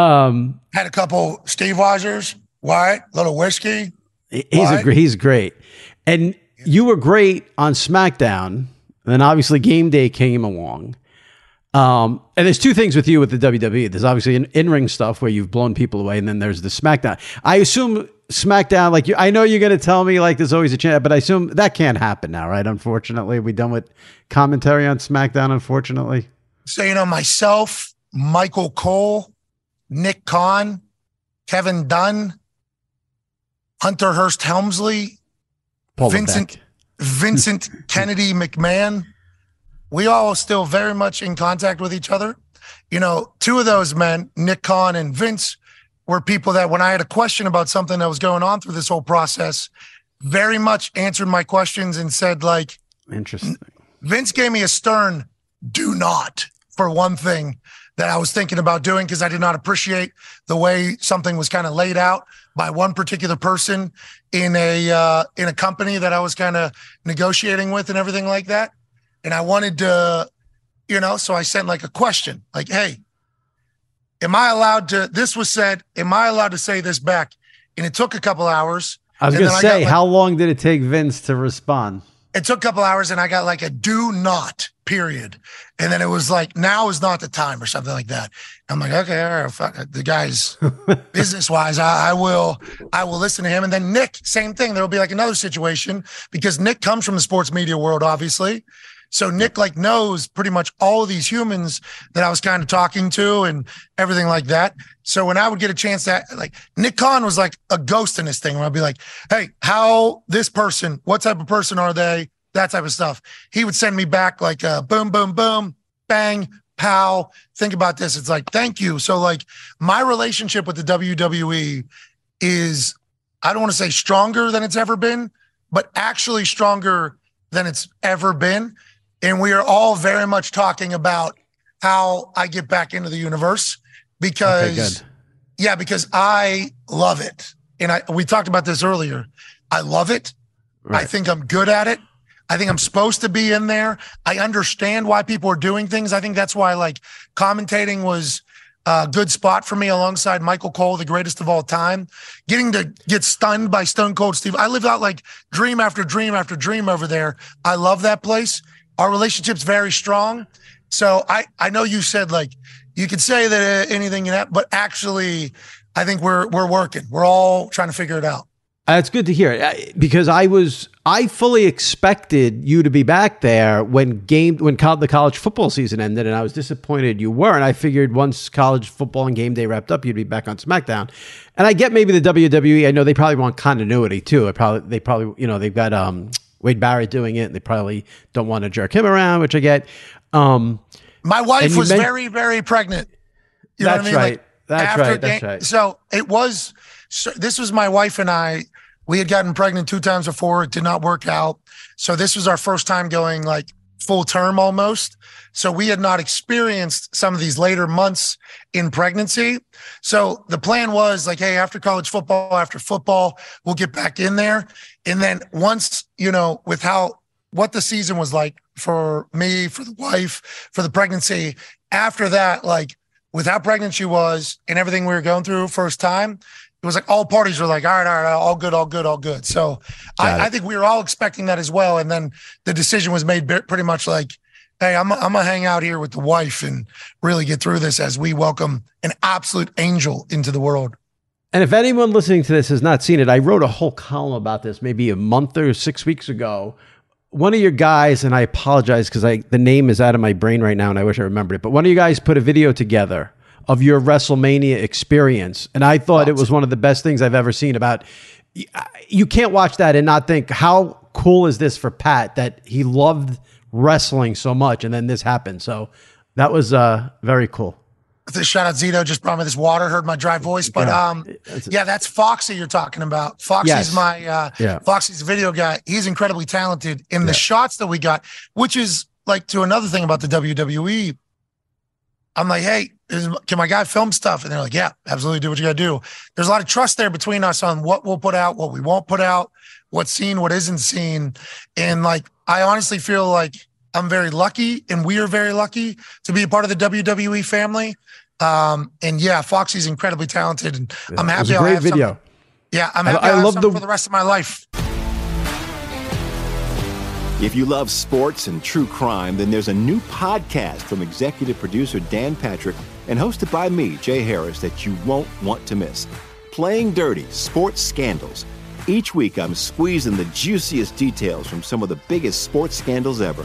um, Had a couple Steve Rogers. White, little whiskey. He's a, he's great. And you were great on SmackDown. And then obviously Game Day came along. Um, and there's two things with you with the W W E. There's obviously an in-ring stuff where you've blown people away. And then there's the SmackDown. I assume SmackDown, like, you, I know you're going to tell me like there's always a chance, but I assume that can't happen now, right? Unfortunately, we done with commentary on SmackDown, unfortunately. So, you know, myself, Michael Cole, Nick Khan, Kevin Dunn, Hunter Hearst Helmsley, Paul Vincent, Vincent Kennedy McMahon. We all still very much in contact with each other. You know, two of those men, Nick Khan and Vince, were people that when I had a question about something that was going on through this whole process, very much answered my questions and said, like, interesting. Vince gave me a stern do not for one thing that I was thinking about doing because I did not appreciate the way something was kind of laid out by one particular person in a uh, in a company that I was kind of negotiating with and everything like that. And I wanted to, you know, so I sent like a question like, hey, am I allowed to, this was said, am I allowed to say this back? And it took a couple hours. I was going to say, like, how long did it take Vince to respond? It took a couple hours and I got like a do not period. And then it was like, now is not the time or something like that. I'm like, okay, all right, fuck it. The guy's business wise. I, I will, I will listen to him. And then Nick, same thing. There'll be like another situation because Nick comes from the sports media world, obviously. So Nick like knows pretty much all of these humans that I was kind of talking to and everything like that. So when I would get a chance to, like, Nick Khan was like a ghost in this thing where I'd be like, hey, how this person, what type of person are they? That type of stuff. He would send me back like a boom, boom, boom, bang, pow. Think about this. It's like, thank you. So like my relationship with the W W E is, I don't want to say stronger than it's ever been, but actually stronger than it's ever been. And we are all very much talking about how I get back into the universe because, okay, yeah, because I love it. And I we talked about this earlier. I love it. Right. I think I'm good at it. I think I'm supposed to be in there. I understand why people are doing things. I think that's why, like, commentating was a good spot for me alongside Michael Cole, the greatest of all time. Getting to get stunned by Stone Cold Steve. I lived out, like, dream after dream after dream over there. I love that place. Our relationship's very strong. So I, I know you said, like, you could say that uh, anything in that, but actually I think we're, we're working. We're all trying to figure it out. That's good to hear because I was, I fully expected you to be back there when game, when co- the college football season ended, and I was disappointed you were. And I figured once college football and game day wrapped up, you'd be back on SmackDown. And I get maybe the W W E, I know they probably want continuity too. I probably, they probably, you know, they've got, um, Wade Barrett doing it, and they probably don't want to jerk him around, which I get. Um, My wife was men- very, very pregnant. You that's know what I mean? Right. Like, that's right. That's game- right. So it was, so this was my wife and I, we had gotten pregnant two times before. It did not work out. So this was our first time going like full term almost. So we had not experienced some of these later months in pregnancy. So the plan was like, hey, after college football, after football, we'll get back in there. And then once, you know, with how, what the season was like for me, for the wife, for the pregnancy, after that, like with how pregnant she was and everything we were going through first time, it was like all parties were like, all right, all right, all good, all good, all good. So I, I think we were all expecting that as well. And then the decision was made pretty much like, hey, I'm I'm going to hang out here with the wife and really get through this as we welcome an absolute angel into the world. And if anyone listening to this has not seen it, I wrote a whole column about this maybe a month or six weeks ago. One of your guys, and I apologize because I the name is out of my brain right now and I wish I remembered it, but one of you guys put a video together of your WrestleMania experience. And I thought it was one of the best things I've ever seen about, you can't watch that and not think, how cool is this for Pat that he loved wrestling so much and then this happened. So that was uh, very cool. This shout out Zito just brought me this water, heard my dry voice, but yeah. um, that's yeah, that's Foxy you're talking about. Foxy's yes. my, uh, yeah. Foxy's video guy. He's incredibly talented in yeah. the shots that we got, which is like to another thing about the W W E. I'm like, hey, can my guy film stuff? And they're like, yeah, absolutely, do what you got to do. There's a lot of trust there between us on what we'll put out, what we won't put out, what's seen, what isn't seen. And like, I honestly feel like I'm very lucky and we are very lucky to be a part of the W W E family. Um, and yeah, Foxy's incredibly talented and yeah, I'm happy. It was a great I have video. Something. Yeah, I'm happy I, I, I have love something the- for the rest of my life. If you love sports and true crime, then there's a new podcast from executive producer Dan Patrick and hosted by me, Jay Harris, that you won't want to miss. Playing Dirty Sports Scandals. Each week, I'm squeezing the juiciest details from some of the biggest sports scandals ever.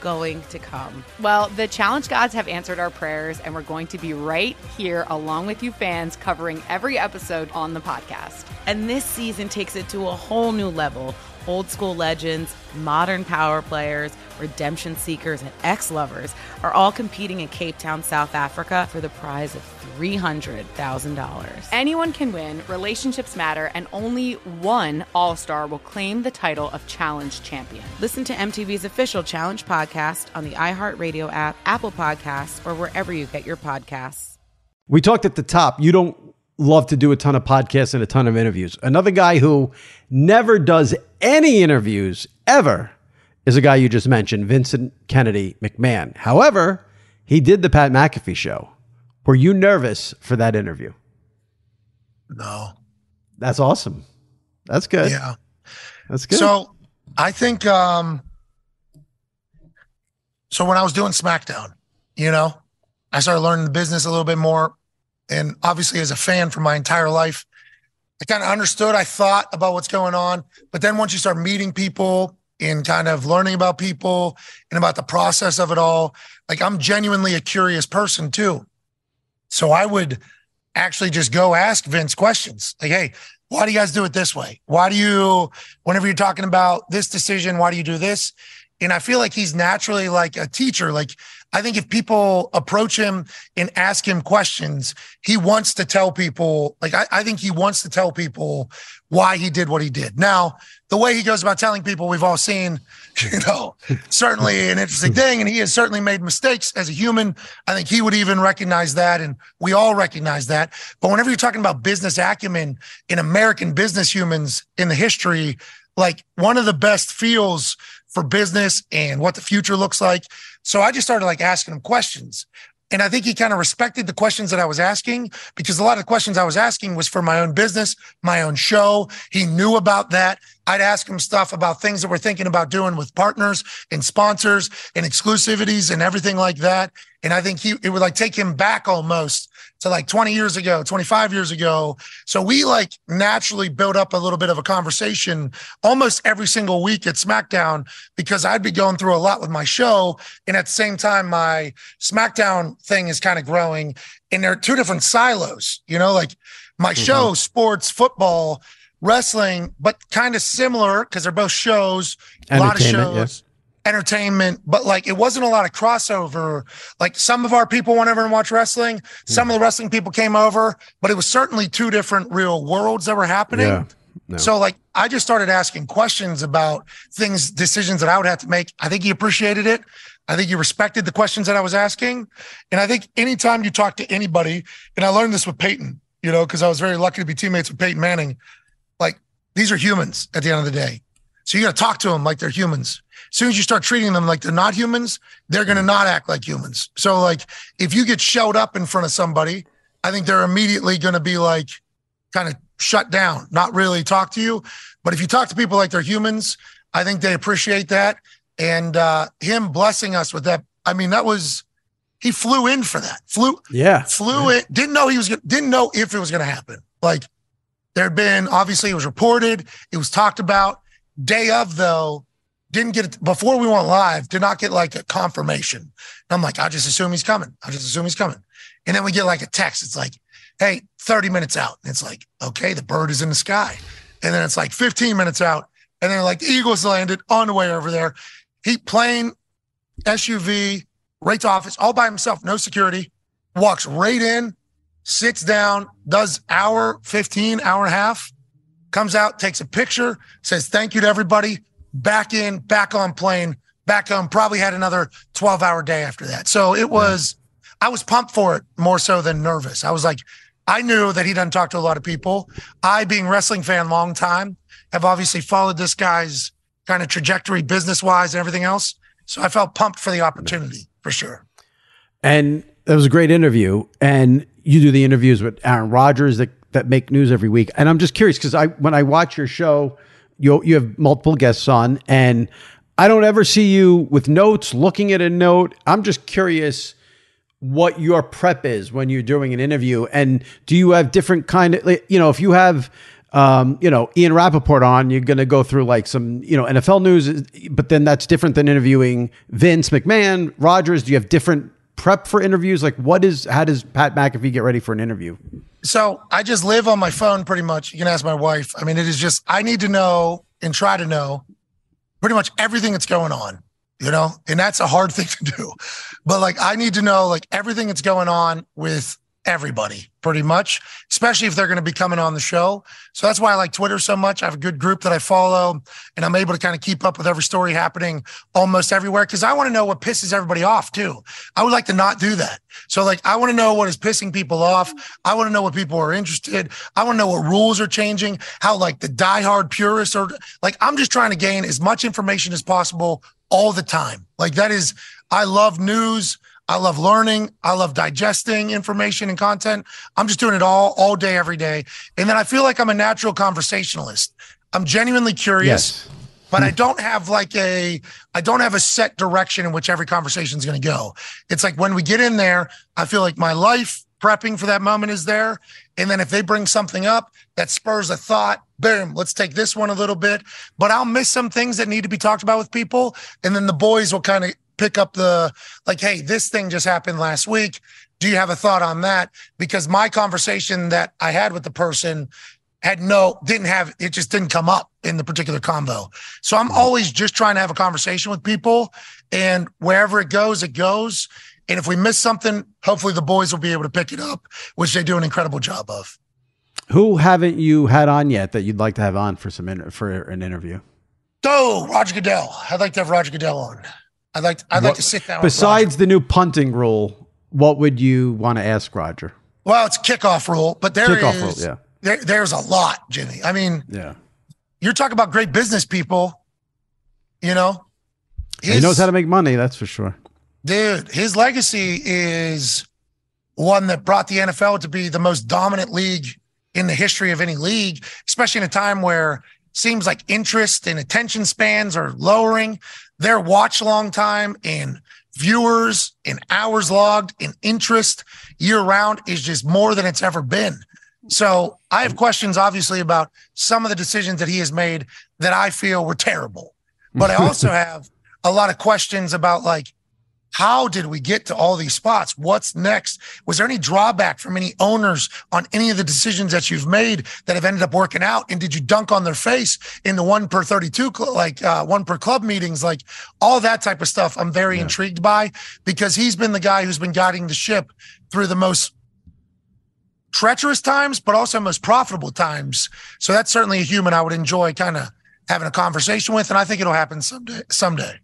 going to come. Well, the Challenge gods have answered our prayers, and we're going to be right here along with you fans covering every episode on the podcast. And this season takes it to a whole new level. Old school legends, modern power players, redemption seekers, and ex-lovers are all competing in Cape Town, South Africa for the prize of three hundred thousand dollars. Anyone can win, relationships matter, and only one All-Star will claim the title of Challenge Champion. Listen to M T V's official Challenge podcast on the iHeartRadio app, Apple Podcasts, or wherever you get your podcasts. We talked at the top. You don't love to do a ton of podcasts and a ton of interviews. Another guy who never does any interviews ever is a guy you just mentioned, Vincent Kennedy McMahon. However, he did the Pat McAfee show. Were you nervous for that interview? No. That's awesome. That's good. Yeah. That's good. So I think, um, so when I was doing SmackDown, you know, I started learning the business a little bit more. And obviously, as a fan for my entire life, I kind of understood, I thought about what's going on. But then once you start meeting people and kind of learning about people and about the process of it all, like, I'm genuinely a curious person too. So I would actually just go ask Vince questions. Like, hey, why do you guys do it this way? Why do you, whenever you're talking about this decision, why do you do this? And I feel like he's naturally like a teacher. Like, I think if people approach him and ask him questions, he wants to tell people, like, I, I think he wants to tell people why he did what he did. Now, the way he goes about telling people, we've all seen, you know, certainly an interesting thing. And he has certainly made mistakes as a human. I think he would even recognize that. And we all recognize that. But whenever you're talking about business acumen in American business humans in the history, like, one of the best feels for business and what the future looks like. So I just started like asking him questions. And I think he kind of respected the questions that I was asking, because a lot of the questions I was asking was for my own business, my own show. He knew about that. I'd ask him stuff about things that we're thinking about doing with partners and sponsors and exclusivities and everything like that. And I think he, it would like take him back almost to like twenty years ago, twenty-five years ago. So we like naturally built up a little bit of a conversation almost every single week at SmackDown, because I'd be going through a lot with my show. And at the same time, my SmackDown thing is kind of growing, and there are two different silos, you know, like my mm-hmm. show, sports, football, wrestling, but kind of similar because they're both shows, a lot of shows. Yes. Entertainment, but like it wasn't a lot of crossover. Like, some of our people went over and watched wrestling, some yeah. of the wrestling people came over, but it was certainly two different real worlds that were happening. Yeah. No. So like I just started asking questions about things, decisions that I would have to make. I think he appreciated it. I think he respected the questions that I was asking. And I think anytime you talk to anybody, and I learned this with Peyton, you know, because I was very lucky to be teammates with Peyton Manning. Like, these are humans at the end of the day. So you got to talk to them like they're humans. As soon as you start treating them like they're not humans, they're going to not act like humans. So, like, if you get showed up in front of somebody, I think they're immediately going to be, like, kind of shut down, not really talk to you. But if you talk to people like they're humans, I think they appreciate that. And uh, him blessing us with that, I mean, that was – he flew in for that. Flew, yeah, flew yeah. in. Didn't know he was – didn't know if it was going to happen. Like, there had been – obviously, it was reported. It was talked about. Day of, though, didn't get – before we went live, did not get, like, a confirmation. And I'm like, I'll just assume he's coming. I'll just assume he's coming. And then we get, like, a text. It's like, hey, thirty minutes out. And it's like, okay, the bird is in the sky. And then it's like fifteen minutes out. And then, like, the Eagles landed on the way over there. He plane, S U V, right to office, all by himself, no security, walks right in, sits down, does hour fifteen, hour and a half, comes out, takes a picture, says thank you to everybody, back in, back on plane, back home, probably had another twelve-hour day after that. So it was, I was pumped for it more so than nervous. I was like, I knew that he doesn't talk to a lot of people. I, being a wrestling fan long time, have obviously followed this guy's kind of trajectory business-wise and everything else. So I felt pumped for the opportunity, for sure. And that was a great interview. And you do the interviews with Aaron Rodgers that, that make news every week. And I'm just curious, because I when I watch your show, you you have multiple guests on, and I don't ever see you with notes, looking at a note. I'm just curious what your prep is when you're doing an interview. And do you have different kind of, you know, if you have... Um, you know, Ian Rappaport on, you're going to go through like some, you know, N F L news, but then that's different than interviewing Vince McMahon, Rodgers. Do you have different prep for interviews? Like what is, how does Pat McAfee get ready for an interview? So I just live on my phone pretty much. You can ask my wife. I mean, it is just, I need to know and try to know pretty much everything that's going on, you know, and that's a hard thing to do, but like, I need to know like everything that's going on with everybody pretty much, especially if they're going to be coming on the show. So that's why I like Twitter so much. I have a good group that I follow and I'm able to kind of keep up with every story happening almost everywhere. Cause I want to know what pisses everybody off too. I would like to not do that. So like, I want to know what is pissing people off. I want to know what people are interested. I want to know what rules are changing, how like the diehard purists are like, I'm just trying to gain as much information as possible all the time. Like that is, I love news. I love learning. I love digesting information and content. I'm just doing it all, all day, every day. And then I feel like I'm a natural conversationalist. I'm genuinely curious, yes. but I don't have like a, I don't have a set direction in which every conversation is going to go. It's like when we get in there, I feel like my life prepping for that moment is there. And then if they bring something up that spurs a thought, boom, let's take this one a little bit, but I'll miss some things that need to be talked about with people. And then the boys will kind of pick up the, like, hey, this thing just happened last week. Do you have a thought on that? Because my conversation that I had with the person had no, didn't have, it just didn't come up in the particular convo. So I'm always just trying to have a conversation with people and wherever it goes, it goes. And if we miss something, hopefully the boys will be able to pick it up, which they do an incredible job of. Who haven't you had on yet that you'd like to have on for some, inter- for an interview? Oh, Roger Goodell. I'd like to have Roger Goodell on. I'd like to, I'd like what, to sit down. Besides the new punting rule, what would you want to ask Roger? Well, it's kickoff rule, but there kickoff is rule, yeah. there, there's a lot, Jimmy. I mean, yeah, you're talking about great business people. You know, his, he knows how to make money. That's for sure, dude. His legacy is one that brought the N F L to be the most dominant league in the history of any league, especially in a time where it seems like interest and attention spans are lowering. Their watch long time and viewers and hours logged and interest year round is just more than it's ever been. So I have questions, obviously, about some of the decisions that he has made that I feel were terrible. But I also have a lot of questions about, like, how did we get to all these spots? What's next? Was there any drawback from any owners on any of the decisions that you've made that have ended up working out? And did you dunk on their face in the one per thirty-two, like uh, one per club meetings, like all that type of stuff? I'm very yeah. intrigued by, because he's been the guy who's been guiding the ship through the most treacherous times, but also most profitable times. So that's certainly a human I would enjoy kind of having a conversation with. And I think it'll happen someday. someday.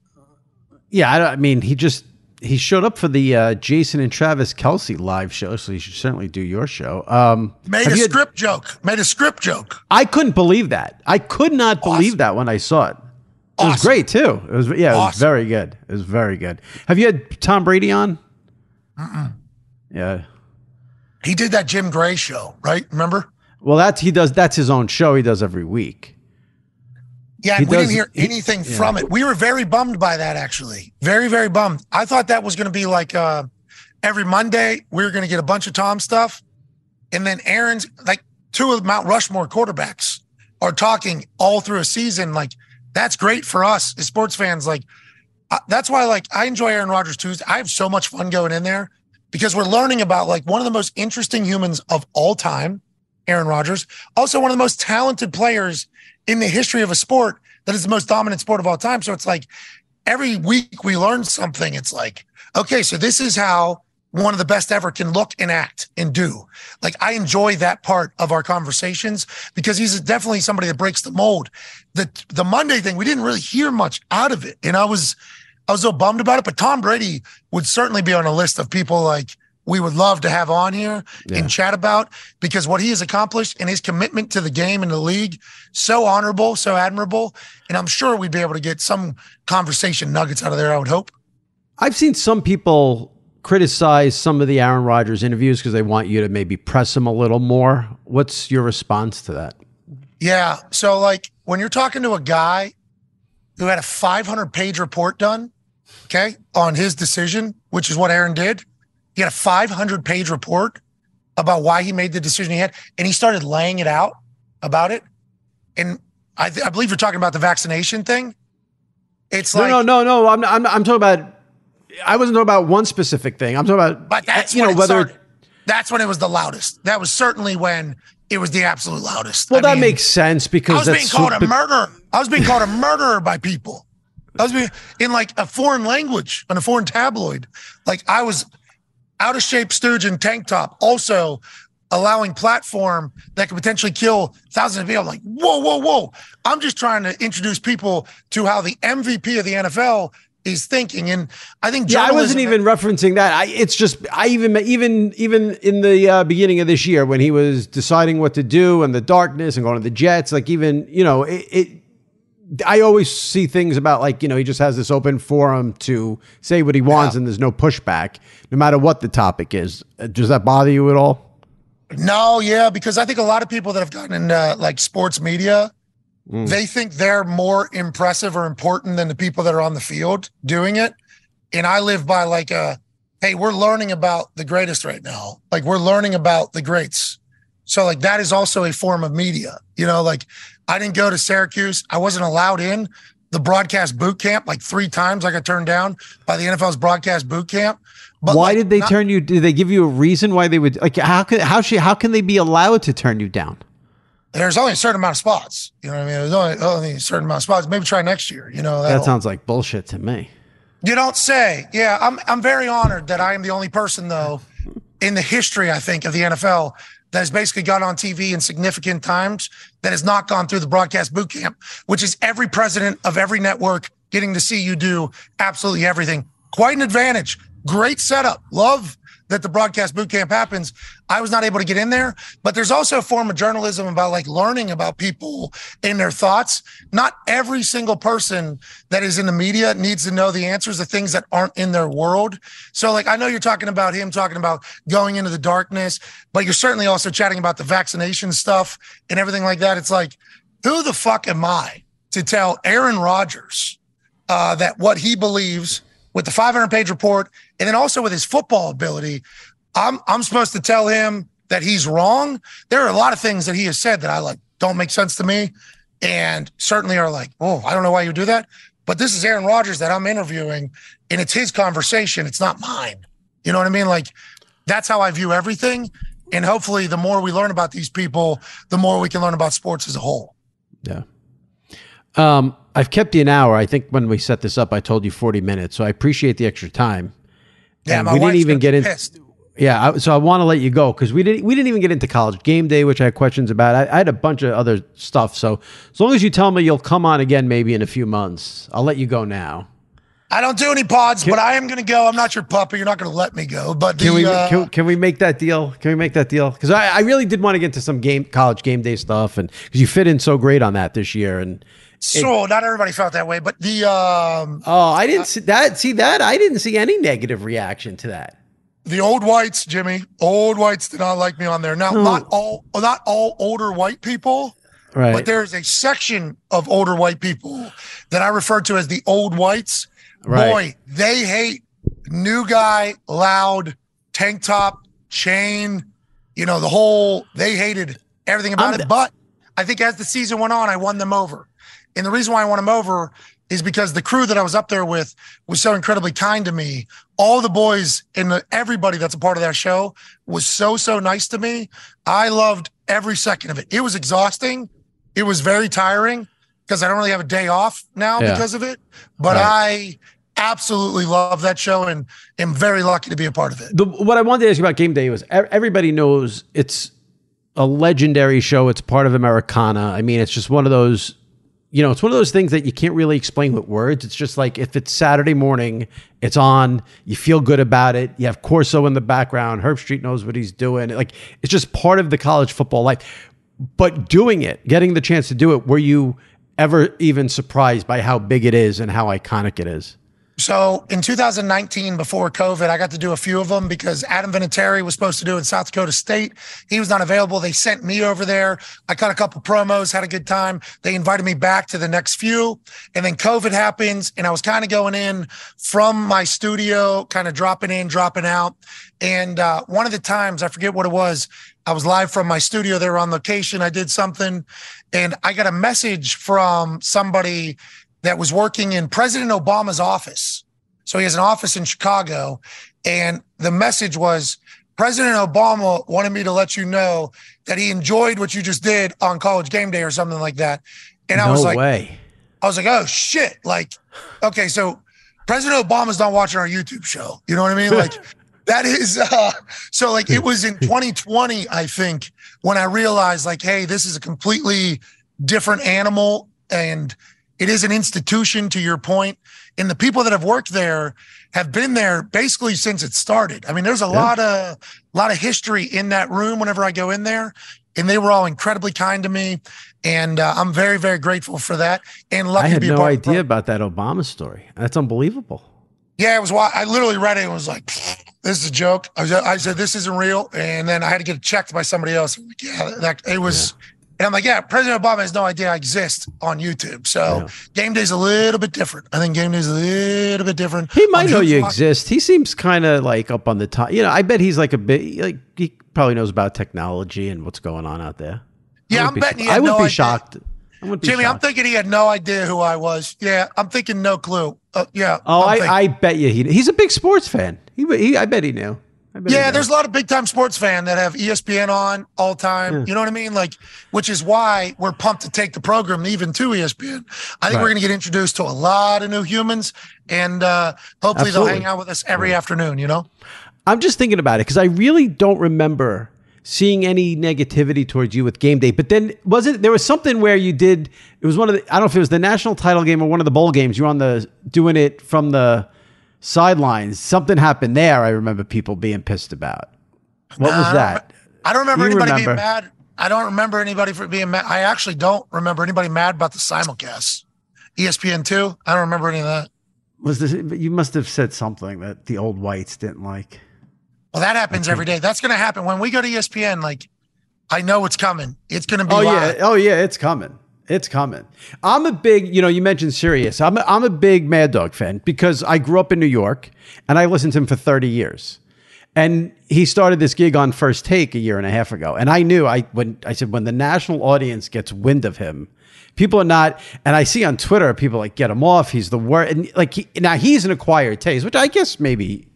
Yeah. I, I mean, he just, he showed up for the uh, Jason and Travis Kelce live show, so he should certainly do your show. Um, Made a script had, joke. Made a script joke. I couldn't believe that. I could not awesome. believe that when I saw it. It awesome. was great, too. It was Yeah, it awesome. was very good. It was very good. Have you had Tom Brady on? Mm-mm. Yeah. He did that Jim Gray show, right? Remember? Well, that's, he does, that's his own show he does every week. Yeah, he we does, didn't hear anything he, from yeah. it. We were very bummed by that, actually. Very, very bummed. I thought that was going to be like uh, every Monday, we were going to get a bunch of Tom stuff. And then Aaron's, like two of Mount Rushmore quarterbacks are talking all through a season. Like, that's great for us as sports fans. Like, uh, that's why, like, I enjoy Aaron Rodgers Tuesday. I have so much fun going in there because we're learning about, like, one of the most interesting humans of all time, Aaron Rodgers. Also, one of the most talented players in the history of a sport that is the most dominant sport of all time. So it's like every week we learn something. It's like, okay, so this is how one of the best ever can look and act and do. Like, I enjoy that part of our conversations because he's definitely somebody that breaks the mold. The the Monday thing, we didn't really hear much out of it. And I was, I was so bummed about it, but Tom Brady would certainly be on a list of people like we would love to have on here yeah. and chat about, because what he has accomplished and his commitment to the game and the league, so honorable, so admirable. And I'm sure we'd be able to get some conversation nuggets out of there, I would hope. I've seen some people criticize some of the Aaron Rodgers interviews because they want you to maybe press him a little more. What's your response to that? Yeah. So, like, when you're talking to a guy who had a five hundred page report done, okay, on his decision, which is what Aaron did. He had a five hundred page report about why he made the decision he had, and he started laying it out about it. And I, th I believe you're talking about the vaccination thing. It's no, like no, no, no. I'm, I'm, I'm talking about. I wasn't talking about one specific thing. I'm talking about. But that's you know it whether. Started. That's when it was the loudest. That was certainly when it was the absolute loudest. Well, I that mean, makes sense because I was being called a murderer. I was being called a murderer by people. I was being in like a foreign language on a foreign tabloid. Like I was. Out of shape stooge and tank top, also allowing platform that could potentially kill thousands of people. I'm like, whoa, whoa, whoa. I'm just trying to introduce people to how the M V P of the N F L is thinking. And I think yeah, I wasn't even referencing that. I, it's just, I even, even, even in the uh, beginning of this year when he was deciding what to do and the darkness and going to the Jets, like even, you know, it, it I always see things about like, you know, he just has this open forum to say what he wants yeah. and there's no pushback, no matter what the topic is. Does that bother you at all? No, yeah, because I think a lot of people that have gotten into uh, like sports media, mm. they think they're more impressive or important than the people that are on the field doing it. And I live by like, a, hey, we're learning about the greatest right now. Like we're learning about the greats. So like that is also a form of media, you know, like I didn't go to Syracuse. I wasn't allowed in the broadcast boot camp like three times. I got turned down by the N F L's broadcast boot camp. But why like, did they not, turn you? Did they give you a reason why they would like, how could, how she, how can they be allowed to turn you down? There's only a certain amount of spots. You know what I mean? There's only, only a certain amount of spots. Maybe try next year. You know, that sounds like bullshit to me. You don't say. Yeah. I'm, I'm very honored that I am the only person though in the history, I think, of the N F L that has basically gone on T V in significant times that has not gone through the broadcast boot camp, which is every president of every network getting to see you do absolutely everything. Quite an advantage. Great setup. Love that the broadcast boot camp happens. I was not able to get in there, but there's also a form of journalism about like learning about people and their thoughts. Not every single person that is in the media needs to know the answers to things that aren't in their world. So like, I know you're talking about him talking about going into the darkness, but you're certainly also chatting about the vaccination stuff and everything like that. It's like, who the fuck am I to tell Aaron Rodgers uh, that what he believes with the five hundred page report, and then also with his football ability, I'm I'm supposed to tell him that he's wrong? There are a lot of things that he has said that I like don't make sense to me, and certainly are like, oh, I don't know why you do that. But this is Aaron Rodgers that I'm interviewing, and it's his conversation. It's not mine. You know what I mean? Like, that's how I view everything. And hopefully, the more we learn about these people, the more we can learn about sports as a whole. Yeah. Um, I've kept you an hour. I think when we set this up, I told you forty minutes. So I appreciate the extra time. Yeah, and my we didn't even get into. Yeah, I, so I want to let you go because we didn't. We didn't even get into College Game Day, which I had questions about. I, I had a bunch of other stuff. So as long as you tell me you'll come on again, maybe in a few months, I'll let you go now. I don't do any pods, can, but I am going to go. I'm not your puppy. You're not going to let me go. But the, can we uh, can, can we make that deal? Can we make that deal? Because I, I really did want to get to some game college game day stuff, and because you fit in so great on that this year. And so it, not everybody felt that way, but the um, oh, I didn't uh, see that. See that I didn't see any negative reaction to that. The old whites, Jimmy, old whites did not like me on there. Now, oh. not all, not all older white people. Right. But there's a section of older white people that I refer to as the old whites. Right. Boy, they hate new guy, loud, tank top, chain, you know, the whole, they hated everything about I'm it. But I think as the season went on, I won them over. And the reason why I won them over is because the crew that I was up there with was so incredibly kind to me. All the boys and the, everybody that's a part of that show was so, so nice to me. I loved every second of it. It was exhausting. It was very tiring because I don't really have a day off now yeah. because of it. But right. I absolutely love that show and am very lucky to be a part of it. The, what I wanted to ask you about Game Day was everybody knows it's a legendary show. It's part of Americana. I mean, it's just one of those... You know, it's one of those things that you can't really explain with words. It's just like if it's Saturday morning, it's on. You feel good about it. You have Corso in the background. Herb Street knows what he's doing. Like it's just part of the college football life. But doing it, getting the chance to do it, were you ever even surprised by how big it is and how iconic it is? So in two thousand nineteen, before COVID, I got to do a few of them because Adam Vinatieri was supposed to do it in South Dakota State. He was not available. They sent me over there. I cut a couple promos, had a good time. They invited me back to the next few. And then COVID happens, and I was kind of going in from my studio, kind of dropping in, dropping out. And uh, one of the times, I forget what it was, I was live from my studio. They were on location. I did something, and I got a message from somebody that was working in President Obama's office. So he has an office in Chicago. And the message was, President Obama wanted me to let you know that he enjoyed what you just did on College Game Day or something like that. And I was like, no way. I was like, oh shit. Like, okay. So President Obama's not watching our YouTube show. You know what I mean? Like that is, uh, so like it was in twenty twenty, I think, when I realized like, hey, this is a completely different animal. And it is an institution, to your point, and the people that have worked there have been there basically since it started. I mean, there's a yeah. lot of lot of history in that room whenever I go in there, and they were all incredibly kind to me, and uh, I'm very, very grateful for that. And lucky I had to be no idea from. about that Obama story. That's unbelievable. Yeah, it was. I literally read it and was like, "This is a joke." I, was, I said, "This isn't real," and then I had to get it checked by somebody else. Yeah, that it was. Yeah. And I'm like, yeah, President Obama has no idea I exist on YouTube. So yeah. Game Day's a little bit different. I think Game Day's a little bit different. He might know you exist. He seems kind of like up on the top. You know, I bet he's like a bit, like he probably knows about technology and what's going on out there. Yeah, I'm betting he had no idea. I would be shocked. Jimmy, I'm thinking he had no idea who I was. Yeah, I'm thinking no clue. Uh, yeah. Oh, I, I bet you he he's a big sports fan. He, he I bet he knew. Yeah, there's a lot of big-time sports fans that have E S P N on all time. Yeah. You know what I mean? Like, which is why we're pumped to take the program even to E S P N. I think right. we're going to get introduced to a lot of new humans, and uh, hopefully Absolutely. they'll hang out with us every right. afternoon, you know? I'm just thinking about it because I really don't remember seeing any negativity towards you with Game Day. But then was it there was something where you did – it was one of the – I don't know if it was the national title game or one of the bowl games. You were on the doing it from the – sidelines. Something happened there. I remember people being pissed about. What nah, was that? I don't remember, I don't remember anybody remember. being mad. I don't remember anybody for being mad. I actually don't remember anybody mad about the simulcast. E S P N two. I don't remember any of that. Was this? You must have said something that the old whites didn't like. Well, that happens every day. That's going to happen when we go to E S P N. Like, I know it's coming. It's going to be. Oh live. yeah. Oh yeah. It's coming. It's coming. I'm a big, you know, you mentioned Sirius. I'm a, I'm a big Mad Dog fan because I grew up in New York and I listened to him for thirty years. And he started this gig on First Take a year and a half ago. And I knew I when I said when the national audience gets wind of him, people are not. And I see on Twitter people like get him off. He's the worst. And like he, now he's an acquired taste, which I guess maybe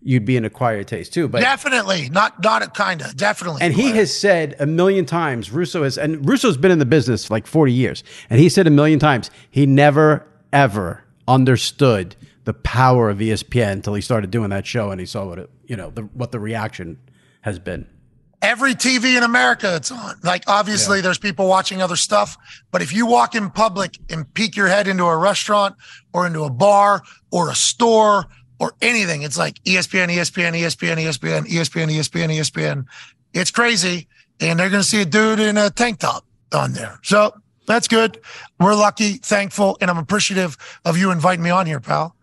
you'd be an acquired taste too. But definitely not, not a kind of definitely. And acquired. He has said a million times, Russo has, and Russo's been in the business for like forty years. And he said a million times, he never, ever understood the power of E S P N until he started doing that show. And he saw what it, you know, the, what the reaction has been. every T V in America it's on. Like, obviously, yeah. there's people watching other stuff. But if you walk in public and peek your head into a restaurant or into a bar or a store or anything, it's like E S P N, E S P N, E S P N, E S P N, E S P N, E S P N, E S P N. It's crazy. And they're going to see a dude in a tank top on there. So that's good. We're lucky, thankful, and I'm appreciative of you inviting me on here, pal.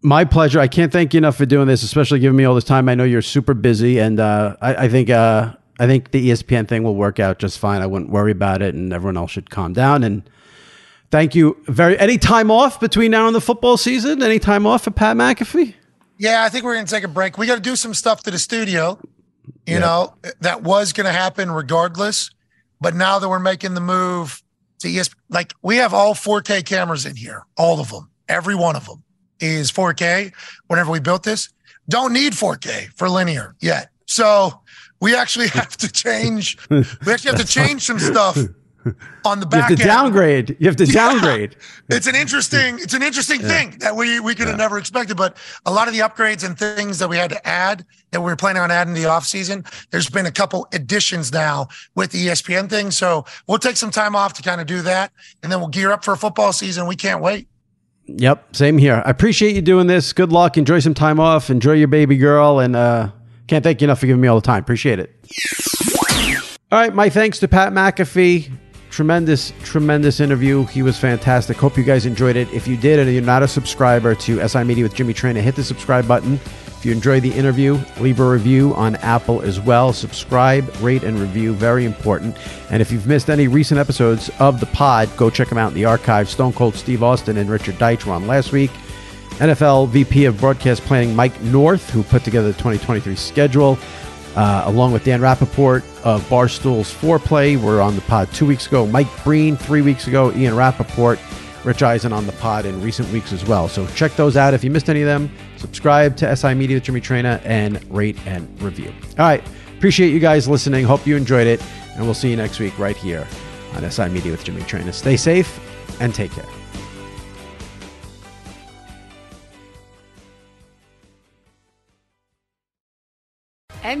My pleasure. I can't thank you enough for doing this, especially giving me all this time. I know you're super busy, and uh, I, I think uh, I think the E S P N thing will work out just fine. I wouldn't worry about it, and everyone else should calm down. And thank you. Very. Any time off between now and the football season? Any time off for Pat McAfee? Yeah, I think we're going to take a break. We got to do some stuff to the studio. You yeah. know, that was going to happen regardless. But now that we're making the move to E S P N, like, we have all four K cameras in here, all of them. Every one of them is four K. Whenever we built this, don't need four K for linear yet. So we actually have to change. We actually have to change some stuff on the back end. You have to downgrade. You have to downgrade. Yeah. It's an interesting, it's an interesting yeah. thing that we, we could yeah. have never expected. But a lot of the upgrades and things that we had to add that we were planning on adding in the offseason, there's been a couple additions now with the E S P N thing. So we'll take some time off to kind of do that. And then we'll gear up for football season. We can't wait. Yep. Same here. I appreciate you doing this. Good luck. Enjoy some time off. Enjoy your baby girl. And uh, can't thank you enough for giving me all the time. Appreciate it. All right. My thanks to Pat McAfee. Tremendous, tremendous interview. He was fantastic. Hope you guys enjoyed it. If you did and you're not a subscriber to S I Media with Jimmy Traina, hit the subscribe button. If you enjoyed the interview, leave a review on Apple as well. Subscribe, rate, and review. Very important. And if you've missed any recent episodes of the pod, go check them out in the archives. Stone Cold Steve Austin and Richard Deitch were on last week. N F L V P of Broadcast Planning Mike North, who put together the twenty twenty-three schedule. Uh, along with Dan Rappaport of Barstool's Foreplay. We're on the pod two weeks ago. Mike Breen three weeks ago. Ian Rappaport, Rich Eisen on the pod in recent weeks as well. So check those out. If you missed any of them, subscribe to S I Media with Jimmy Traina and rate and review. All right. Appreciate you guys listening. Hope you enjoyed it. And we'll see you next week right here on S I Media with Jimmy Traina. Stay safe and take care. M